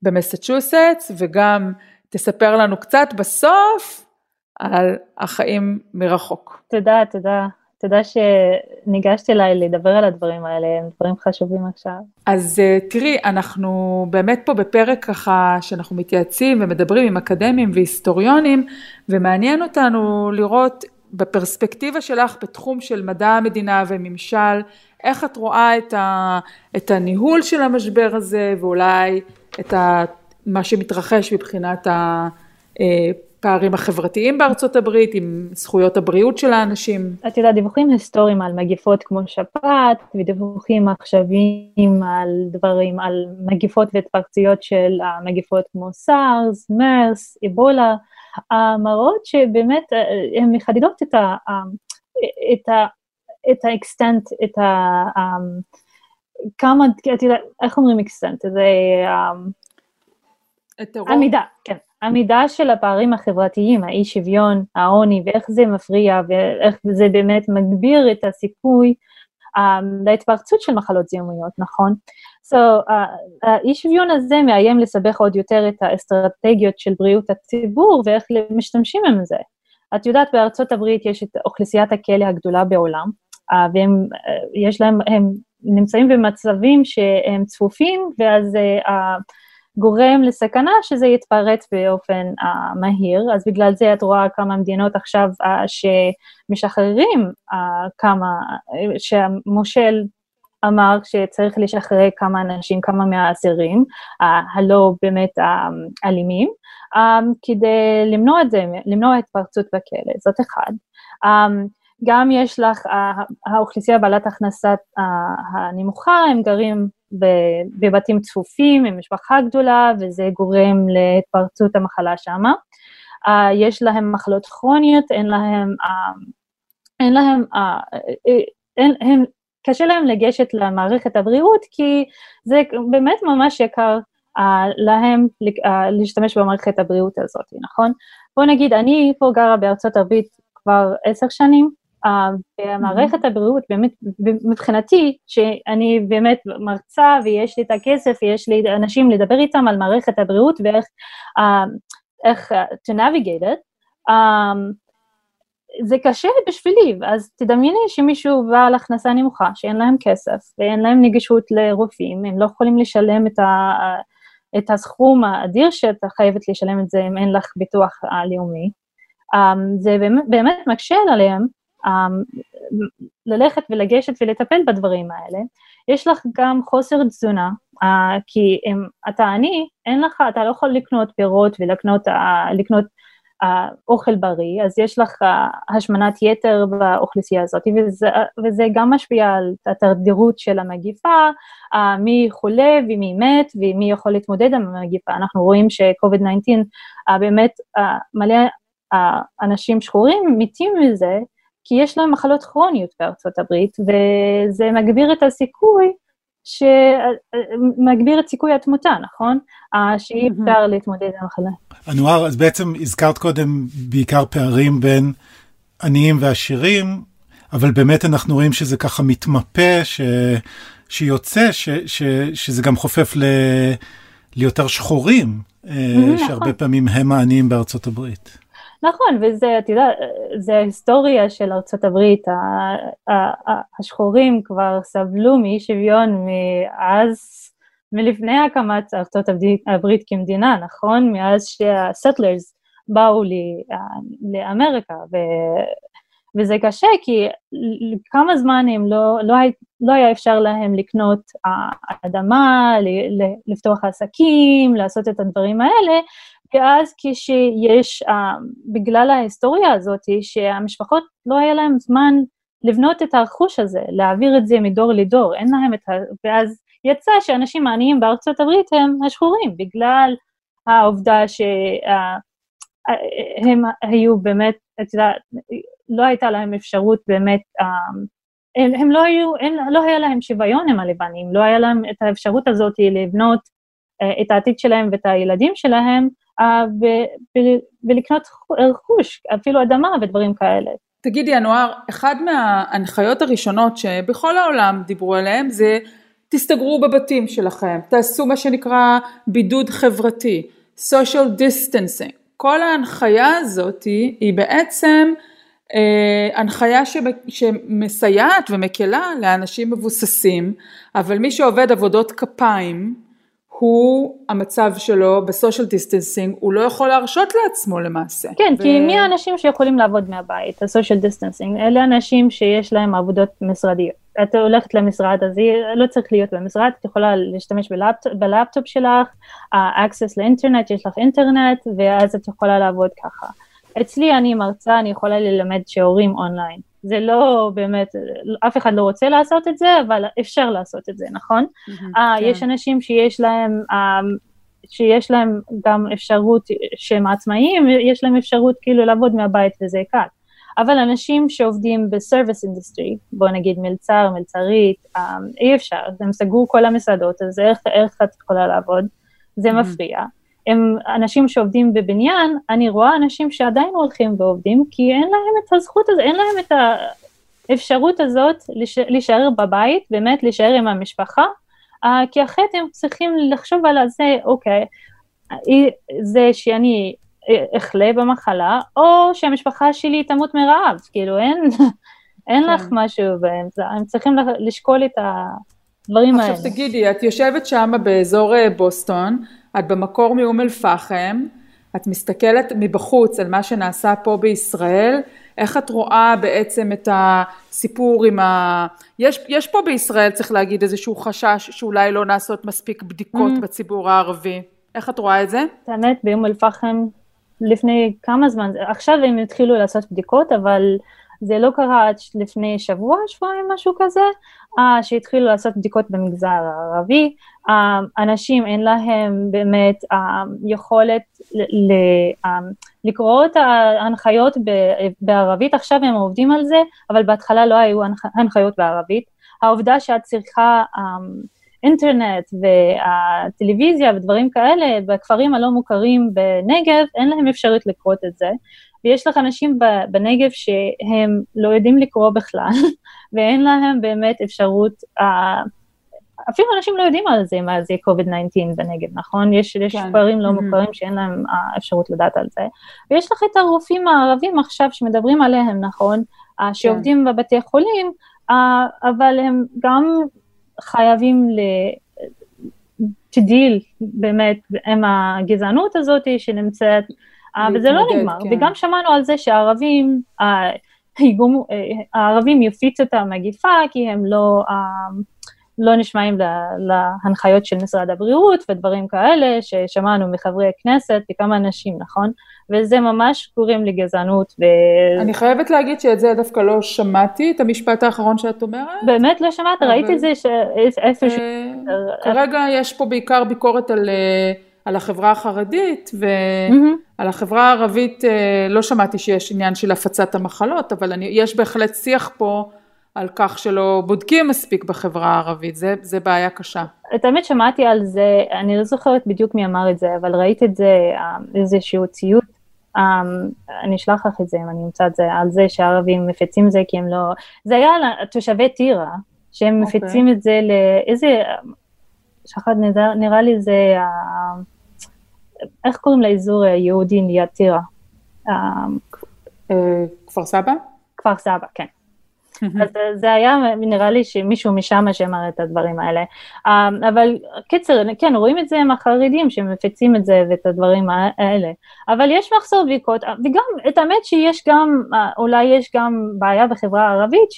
במסצ'וסטס, וגם תספר לנו קצת בסוף, על החיים מרחוק. תודה, תודה. תודה שניגשת אליי לדבר על הדברים האלה, הם דברים חשובים עכשיו. אז תראי, אנחנו באמת פה בפרק ככה, שאנחנו מתייעצים ומדברים עם אקדמים והיסטוריונים, ומעניין אותנו לראות בפרספקטיבה שלך, בתחום של מדע המדינה וממשל, איך את רואה את הניהול של המשבר הזה, ואולי את מה שמתרחש מבחינת פערים החברתיים בארצות הברית, עם זכויות הבריאות של האנשים. את יודעת, דיווחים היסטוריים על מגיפות כמו שפעת, ודיווחים עכשוויים על דברים, על מגיפות והתפרצויות של המגיפות כמו סארס, מרס, איבולה, המראות שבאמת הן מחדדות את האקסטנט, את ה... כמה, את יודעת, איך אומרים אקסטנט? זה... עמידה, כן. המידה של הפערים החברתיים, האי שוויון, העוני, ואיך זה מפריע, ואיך זה באמת מגביר את הסיכוי להתפרצות של מחלות זיהומיות, נכון? האי שוויון הזה מאיים לסבך עוד יותר את האסטרטגיות של בריאות הציבור, ואיך משתמשים עם זה. את יודעת, בארצות הברית יש את אוכלוסיית הכלא הגדולה בעולם, והם יש להם, הם נמצאים במצבים שהם צפופים, ואז גורם לסכנה שזה יתפרץ באופן מהיר, אז בגלל זה את רואה כמה מדינות עכשיו שמשחררים שהמושל אמר שצריך לשחרר כמה אנשים, כמה מהאסירים, הלא באמת אלימים, כדי למנוע את זה, למנוע התפרצות בכלא, זאת אחד. גם יש לך, האוכלוסייה בעלת הכנסת הנמוכה, הם גרים בבתים צפופים, עם משפחה גדולה, וזה גורם להתפרצות המחלה שמה. יש להם מחלות כרוניות, אין להם, קשה להם לגשת למערכת הבריאות, כי זה באמת ממש יקר להם להשתמש במערכת הבריאות הזאת, נכון? בוא נגיד, אני פה גרה בארצות הברית כבר 10 שנים, במערכת הבריאות, באמת, מבחינתי, שאני באמת מרצה ויש לי את הכסף, ויש לי אנשים לדבר איתם על מערכת הבריאות ואיך, to navigate it, זה קשה בשבילי, אז תדמייני שמישהו בא על הכנסה נמוכה, שאין להם כסף, ואין להם נגישות לרופאים, הם לא יכולים לשלם את הסכום האדיר שאתה חייבת לשלם את זה, אם אין לך ביטוח לאומי. זה באמת מקשה עליהם ללכת ולגשת ולטפל בדברים האלה. יש לך גם חוסר תזונה, כי אם אתה עני, אין לך, אתה לא יכול לקנות פירות ולקנות אוכל בריא, אז יש לך השמנת יתר באוכלוסייה הזאת, וזה גם משפיע על התרדירות של המגיפה, מי חולה ומי מת ומי יכול להתמודד עם המגיפה. אנחנו רואים ש-COVID-19 באמת מלא אנשים שחורים מתים מזה, כי יש להם מחלות כרוניות בארצות הברית, וזה מגביר את הסיכוי, שמגביר את סיכוי התמותה, נכון? שאי אפשר להתמודד עם המחלה. אנואר, אז בעצם הזכרת קודם בעיקר פערים בין עניים ועשירים, אבל באמת אנחנו רואים שזה ככה מתמפה, שיוצא, שזה גם חופף ליותר שחורים, שהרבה פעמים הם העניים בארצות הברית. נכון, וזה, אתה יודע, זה ההיסטוריה של ארצות הברית, השחורים כבר סבלו משוויון מאז, מלפני הקמת ארצות הברית כמדינה, נכון? מאז שהסטלרס באו לאמריקה, וזה קשה, כי כמה זמן הם לא היה אפשר להם לקנות אדמה, לפתוח עסקים, לעשות את הדברים האלה, ואז כשיש, בגלל ההיסטוריה הזאת, שהמשפחות לא היה להם זמן לבנות את הרכוש הזה, להעביר את זה מדור לדור, אין להם את ה... ואז יצא שאנשים העניים בארצות הברית הם השחורים, בגלל העובדה שהם היו באמת, לא הייתה להם אפשרות באמת, הם לא היו, לא היה להם שוויון עם הלבנים, לא היה להם את האפשרות הזאת לבנות את העתיד שלהם ואת הילדים שלהם, ולקנות רכוש, אפילו אדמה ודברים כאלה. תגידי, אנואר, אחד מההנחיות הראשונות שבכל העולם דיברו עליהם, זה תסתגרו בבתים שלכם, תעשו מה שנקרא בידוד חברתי, social distancing. כל ההנחיה הזאת היא בעצם הנחיה שמסייעת ומקלה לאנשים מבוססים, אבל מי שעובד עבודות כפיים, הוא, המצב שלו בסושיאל דיסטנסינג, הוא לא יכול להרשות לעצמו למעשה. כן, כי מי האנשים שיכולים לעבוד מהבית, הסושיאל דיסטנסינג, אלה אנשים שיש להם עבודות משרדיות. את הולכת למשרד, אז היא לא צריך להיות במשרד, את יכולה להשתמש בלאפטופ שלך, access לאינטרנט, יש לך אינטרנט, ואז את יכולה לעבוד ככה. אצלי אני מרצה, אני יכולה ללמד שיעורים אונליין. זה לא באמת, אף אחד לא רוצה לעשות את זה, אבל אפשר לעשות את זה, נכון? יש אנשים שיש להם גם אפשרות שהם עצמאים, יש להם אפשרות כאילו לעבוד מהבית וזה קל. אבל אנשים שעובדים בסרוויס אינדסטרי, בוא נגיד מלצר, מלצרית, אי אפשר, הם סגרו כל המסעדות, אז איך את יכולה לעבוד? זה מפריע. הם אנשים שעובדים בבניין, אני רואה אנשים שעדיין הולכים ועובדים, כי אין להם את הזכות הזאת, אין להם את האפשרות הזאת להישאר בבית, באמת להישאר עם המשפחה, כי אחרת הם צריכים לחשוב על זה, אוקיי, זה שאני אחלה במחלה, או שהמשפחה שלי תמות מרעב, כאילו אין לך משהו באמצע, הם צריכים לשקול את הדברים האלה. עכשיו תגידי, את יושבת שם באזור בוסטון, את במקור מאום אל פחם, את מסתכלת מבחוץ על מה שנעשה פה בישראל, איך את רואה בעצם את הסיפור עם ה... יש פה בישראל, צריך להגיד, איזשהו חשש שאולי לא נעשות מספיק בדיקות בציבור הערבי. איך את רואה את זה? באמת, באום אל פחם, לפני כמה זמן, עכשיו הם התחילו לעשות בדיקות, אבל זה לא קרה עד לפני שבוע, שבועיים, משהו כזה, שהתחילו לעשות בדיקות במגזר הערבי. אנשים אין להם באמת יכולת לקרוא את ההנחיות בערבית, עכשיו הם עובדים על זה, אבל בהתחלה לא היו הנחיות בערבית. העובדה שאת צריכה אינטרנט וטלוויזיה ודברים כאלה, בכפרים הלא מוכרים בנגב, אין להם אפשרות לקרוא את זה. ויש לך אנשים בנגב שהם לא יודעים לקרוא בכלל, ואין להם באמת אפשרות, אפילו אנשים לא יודעים על זה, מה זה COVID-19 בנגב, נכון? יש פערים לא מוכרים שאין להם אפשרות לדעת על זה. ויש לך את הרופאים הערבים עכשיו שמדברים עליהם, נכון? שעובדים בבתי חולים, אבל הם גם חייבים תדיל באמת עם הגזענות הזאת שנמצאת וזה לא נגמר, כן. וגם שמענו על זה שהערבים, הערבים יפיצו את המגיפה, כי הם לא נשמעים להנחיות של משרד הבריאות, ודברים כאלה ששמענו מחברי הכנסת, וכמה אנשים, נכון? וזה ממש קוראים לגזענות. אני חייבת להגיד שאת זה דווקא לא שמעתי, את המשפט האחרון שאת אומרת. באמת לא שמעת, ראיתי את זה איפה ש... כרגע יש פה בעיקר ביקורת על החברה החרדית, ועל החברה הערבית לא שמעתי שיש עניין של הפצת המחלות, אבל יש בהחלט שיח פה, על כך שלא בודקים מספיק בחברה הערבית, זה בעיה קשה. תמיד שמעתי על זה, אני לא זוכרת בדיוק מי אמר את זה, אבל ראיתי את זה, איזשהו ציוט, אני אשלח לך את זה, אני אמצא את זה, על זה שהערבים מפיצים זה, כי הם לא, זה היה תושבי טירה, שהם מפיצים את זה לאיזה, שחד נראה לי זה, איך קוראים לאזור היהודי ליד טירה? כפר סבא? כפר סבא, כן. אז זה היה, נראה לי שמישהו משם שאמר את הדברים האלה. אבל קצר, כן, רואים את זה עם החרדים שמפיצים את זה ואת הדברים האלה. אבל יש מחסור בדיקות, וגם, את האמת שיש גם, אולי יש גם בעיה בחברה הערבית,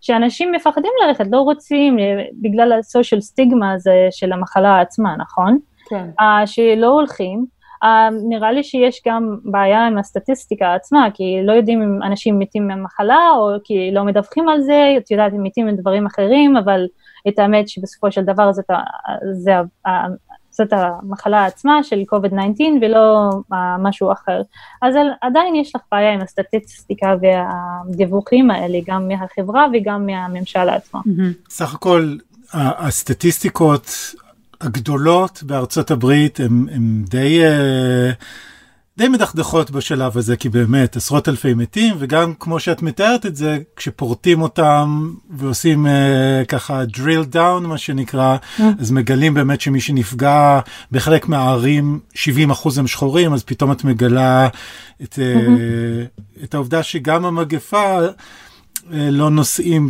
שאנשים מפחדים ללכת, לא רוצים, בגלל הסושיאל סטיגמה הזה של המחלה עצמה, נכון? כן. שלא הולכים. נראה לי שיש גם בעיה עם הסטטיסטיקה עצמה, כי לא יודעים אם אנשים מתים ממחלה, או כי לא מדווחים על זה, את יודעת, הם מתים מדברים אחרים, אבל את האמת שבסופו של דבר זאת המחלה עצמה של COVID-19, ולא משהו אחר. אז עדיין יש לך בעיה עם הסטטיסטיקה והדיווחים האלה, גם מהחברה וגם מהממשל עצמה. סך הכל, הסטטיסטיקות הגדולות בארצות הברית הם די מדחדחות בשלב הזה, כי באמת עשרות אלפי מתים, וגם כמו שאת מתארת את זה, כשפורטים אותם ועושים ככה drill down מה שנקרא, אז מגלים באמת שמי שנפגע בחלק מהערים 70% הם שחורים, אז פתאום את מגלה את העובדה שגם המגפה לא נושאים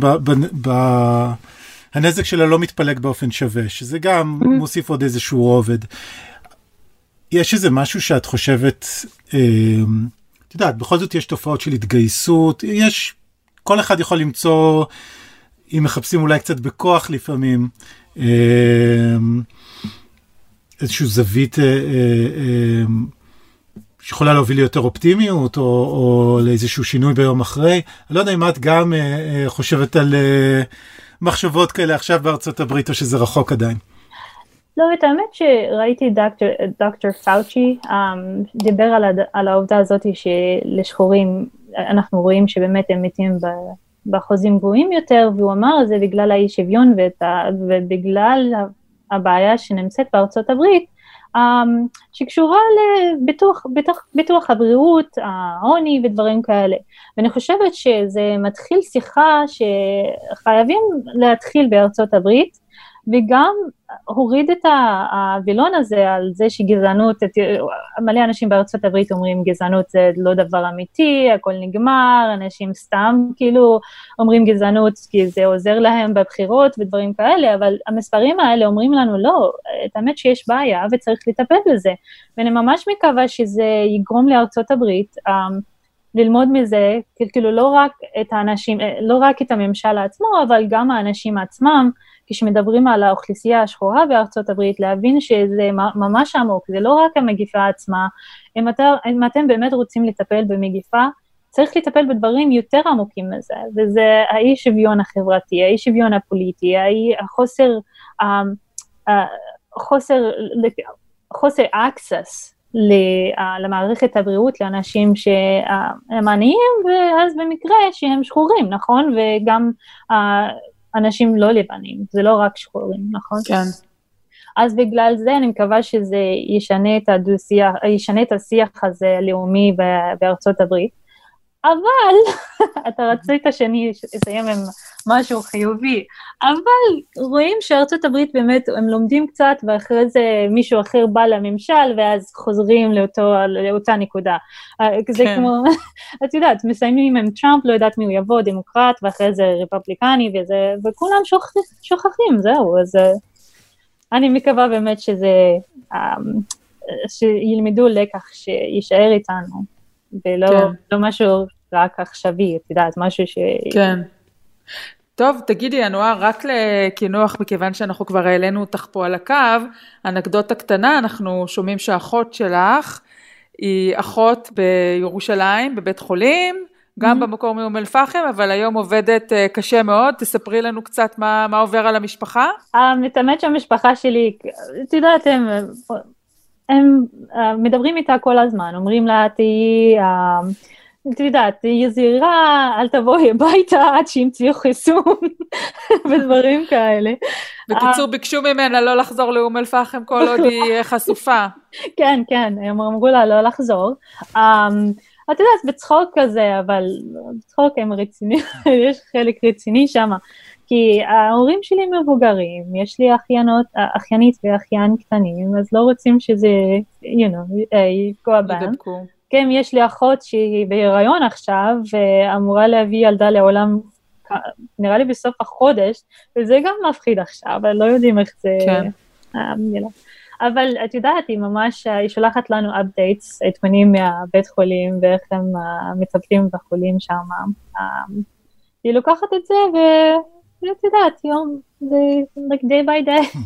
הנזק שלה לא מתפלג באופן שווה, שזה גם מוסיף עוד איזשהו רובד. יש איזה משהו שאת חושבת, את יודעת, בכל זאת יש תופעות של התגייסות, יש, כל אחד יכול למצוא, אם מחפשים אולי קצת בכוח לפעמים, איזשהו זווית שיכולה להוביל ליותר אופטימיות, או לאיזשהו שינוי ביום אחרי. אני לא יודע אם את גם חושבת על מחשבות כאלה עכשיו בארצות הברית, או שזה רחוק עדיין? לא, את האמת שראיתי דוקטור פאוצ'י, דיבר על העובדה הזאת שלשחורים, אנחנו רואים שבאמת הם מתים באחוזים גבוהים יותר, והוא אמר זה בגלל האי שוויון, ובגלל הבעיה שנמצאת בארצות הברית, שקשורה לביטוח הבריאות, העוני ודברים כאלה. ואני חושבת שזה מתחיל שיחה שחייבים להתחיל בארצות הברית, וגם הוריד את הווילון הזה על זה שגזענות, מלא אנשים בארצות הברית אומרים גזענות זה לא דבר אמיתי, הכל נגמר, אנשים סתם כאילו אומרים גזענות כי זה עוזר להם בבחירות ודברים כאלה, אבל המספרים האלה אומרים לנו לא, את האמת שיש בעיה וצריך לטפל בזה, ואני ממש מקווה שזה יגרום לארצות הברית, ללמוד מזה, כאילו לא רק את האנשים, לא רק את הממשל עצמו, אבל גם האנשים עצמם, כשמדברים על האוכלוסייה השחורה בארצות הברית, להבין שזה ממש עמוק, זה לא רק המגיפה עצמה, אם אתם באמת רוצים לטפל במגיפה, צריך לטפל בדברים יותר עמוקים מזה, וזה האי שוויון החברתי, האי שוויון הפוליטי, חוסר access, למערכת הבריאות, לאנשים שהם עניים, ואז במקרה שהם שחורים, נכון? וגם אנשים לא לבנים, זה לא רק שחורים, נכון? כן. אז בגלל זה אני מקווה שזה ישנה את השיח הזה הלאומי בארצות הברית, אבל, אתה רצית שאני אסיים עם משהו חיובי, אבל רואים שארצות הברית באמת, הם לומדים קצת, ואחרי זה מישהו אחר בא לממשל, ואז חוזרים לאותה נקודה. זה כמו, את יודעת, מסיימים עם טראמפ, לא יודעת מי הוא יבוא, דמוקרט, ואחרי זה רפובליקני, וכולם שוכחים, זהו. אז אני מקווה באמת שזה שילמדו לקח שישאר איתנו, ולא כן. לא משהו רק עכשווי, את יודעת, משהו ש... כן. טוב, תגידי, אנואר, רק לכינוח, מכיוון שאנחנו כבר העלינו אותך פה על הקו, אנקדוטה קטנה, אנחנו שומעים שהאחות שלך היא אחות בירושלים, בבית חולים, גם במקור מאום אל-פחם, אבל היום עובדת קשה מאוד. תספרי לנו קצת מה עובר על המשפחה. האמת שהמשפחה שלי, את יודעת, הם מדברים איתה כל הזמן, אומרים לה, תהיי זהירה, אל תבואי הביתה עד שימצאו חיסון, ודברים כאלה. בקיצור, ביקשו ממנה לא לחזור לאום אל-פחם כל עוד היא חשופה. כן, כן, הם אמרו לה לא לחזור. את יודעת, בצחוק כזה, אבל בצחוק הם רציניים, יש חלק רציני שם, כי ההורים שלי מבוגרים, יש לי אחיינית ואחיין קטנים, אז לא רוצים שזה, יפגע בהם. ידבקו. כן, יש לי אחות שהיא בהיריון עכשיו, ואמורה להביא ילדה לעולם, נראה לי בסוף החודש, וזה גם מפחיד עכשיו, אבל לא יודעים איך זה... כן. אבל את יודעת, היא ממש, היא שולחת לנו updates, עדכונים מהבית חולים, ואיך הם מטפלים בחולים שם. היא לוקחת את זה, ואת יודעת, יום, זה like day by day.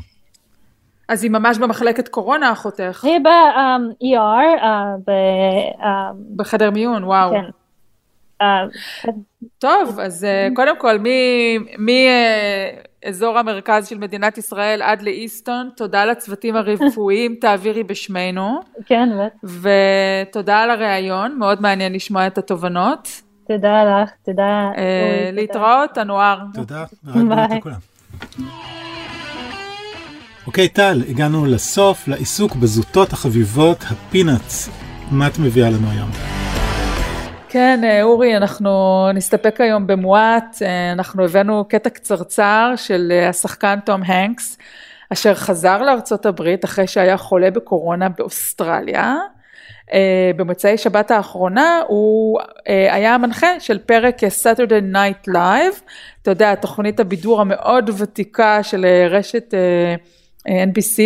אז היא ממש במחלקת קורונה, אחותך. היא ב-ER, בחדר מיון, וואו. כן. טוב, אז קודם כל, מאזור המרכז של מדינת ישראל עד לאיסטון, תודה לצוותים הרפואיים, תעבירי בשמנו. כן, בטח. ותודה על הרעיון, מאוד מעניין לשמוע את התובנות. תודה לך, תודה. להתראות, אנואר. תודה, רק ביי לכולם. אוקיי, טל, הגענו לסוף, לעיסוק בזוטות החביבות, הפינאץ. מה את מביאה לנו היום? כן, אורי, אנחנו נסתפק היום במועט, אנחנו הבאנו קטע קצרצר של השחקן תום הנקס, אשר חזר לארצות הברית אחרי שהיה חולה בקורונה באוסטרליה. במוצאי שבת האחרונה הוא היה המנחה של פרק Saturday Night Live, אתה יודע, תוכנית הבידור המאוד ותיקה של רשת NBC,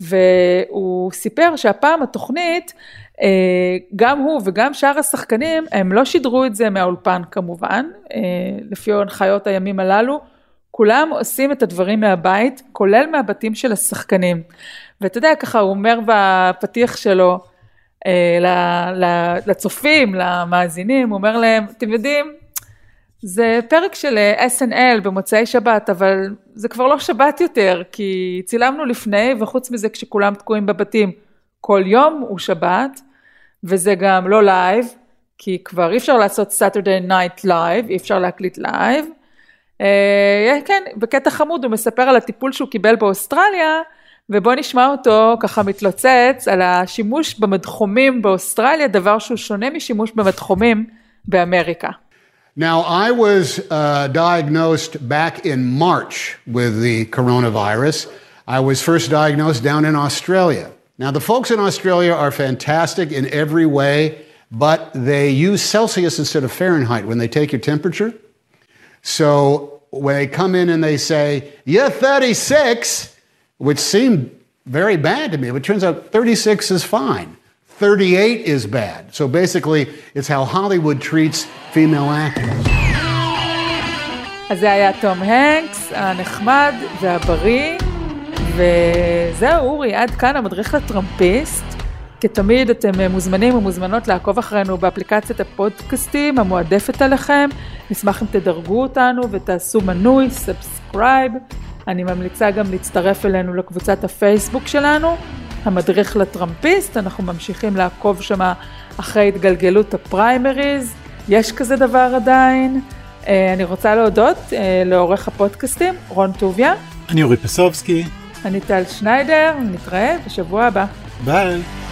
והוא סיפר שהפעם התוכנית, גם הוא וגם שאר השחקנים, הם לא שידרו את זה מהאולפן כמובן, לפי הנחיות הימים הללו, כולם עושים את הדברים מהבית, כולל מהבתים של השחקנים. ואתה יודע, ככה הוא אומר בפתיח שלו, לצופים, למאזינים, הוא אומר להם, אתם יודעים, זה פרק של SNL במוצאי שבת, אבל זה כבר לא שבת יותר, כי צילמנו לפני, וחוץ מזה כשכולם תקועים בבתים, כל יום הוא שבת, וזה גם לא לייב, כי כבר אי אפשר לעשות Saturday Night Live, אי אפשר להקליט לייב. כן, בקטע חמוד הוא מספר על הטיפול שהוא קיבל באוסטרליה, ובוא נשמע אותו ככה מתלוצץ על השימוש במדחומים באוסטרליה, דבר שהוא שונה משימוש במדחומים באמריקה. Now, I was diagnosed back in March with the coronavirus. I was first diagnosed down in Australia. Now, the folks in Australia are fantastic in every way, but they use Celsius instead of Fahrenheit when they take your temperature. So when they come in and they say, yeah, 36, which seemed very bad to me, but it turns out 36 is fine. 38 is bad. So basically, it's how Hollywood treats female actors. אז זה היה תום הנקס, הנחמד והבריא, וזהו אורי, עד כאן המדריך לטראמפיסט. כתמיד אתם מוזמנים ומוזמנות לעקוב אחרינו באפליקציית הפודקאסטים המועדפת עליכם. נשמח אם תדרגו אותנו ותעשו מנוי, סאבסקרייב. אני ממליצה גם להצטרף אלינו לקבוצת הפייסבוק שלנו. המדריך לטראמפיסט, אנחנו ממשיכים לעקוב שמה אחרי התגלגלות הפריימריז, יש כזה דבר עדיין. אני רוצה להודות לעורך הפודקאסטים, רון טוביה. אני אורי פסובסקי. אני טל שניידר, נתראה בשבוע הבא. ביי.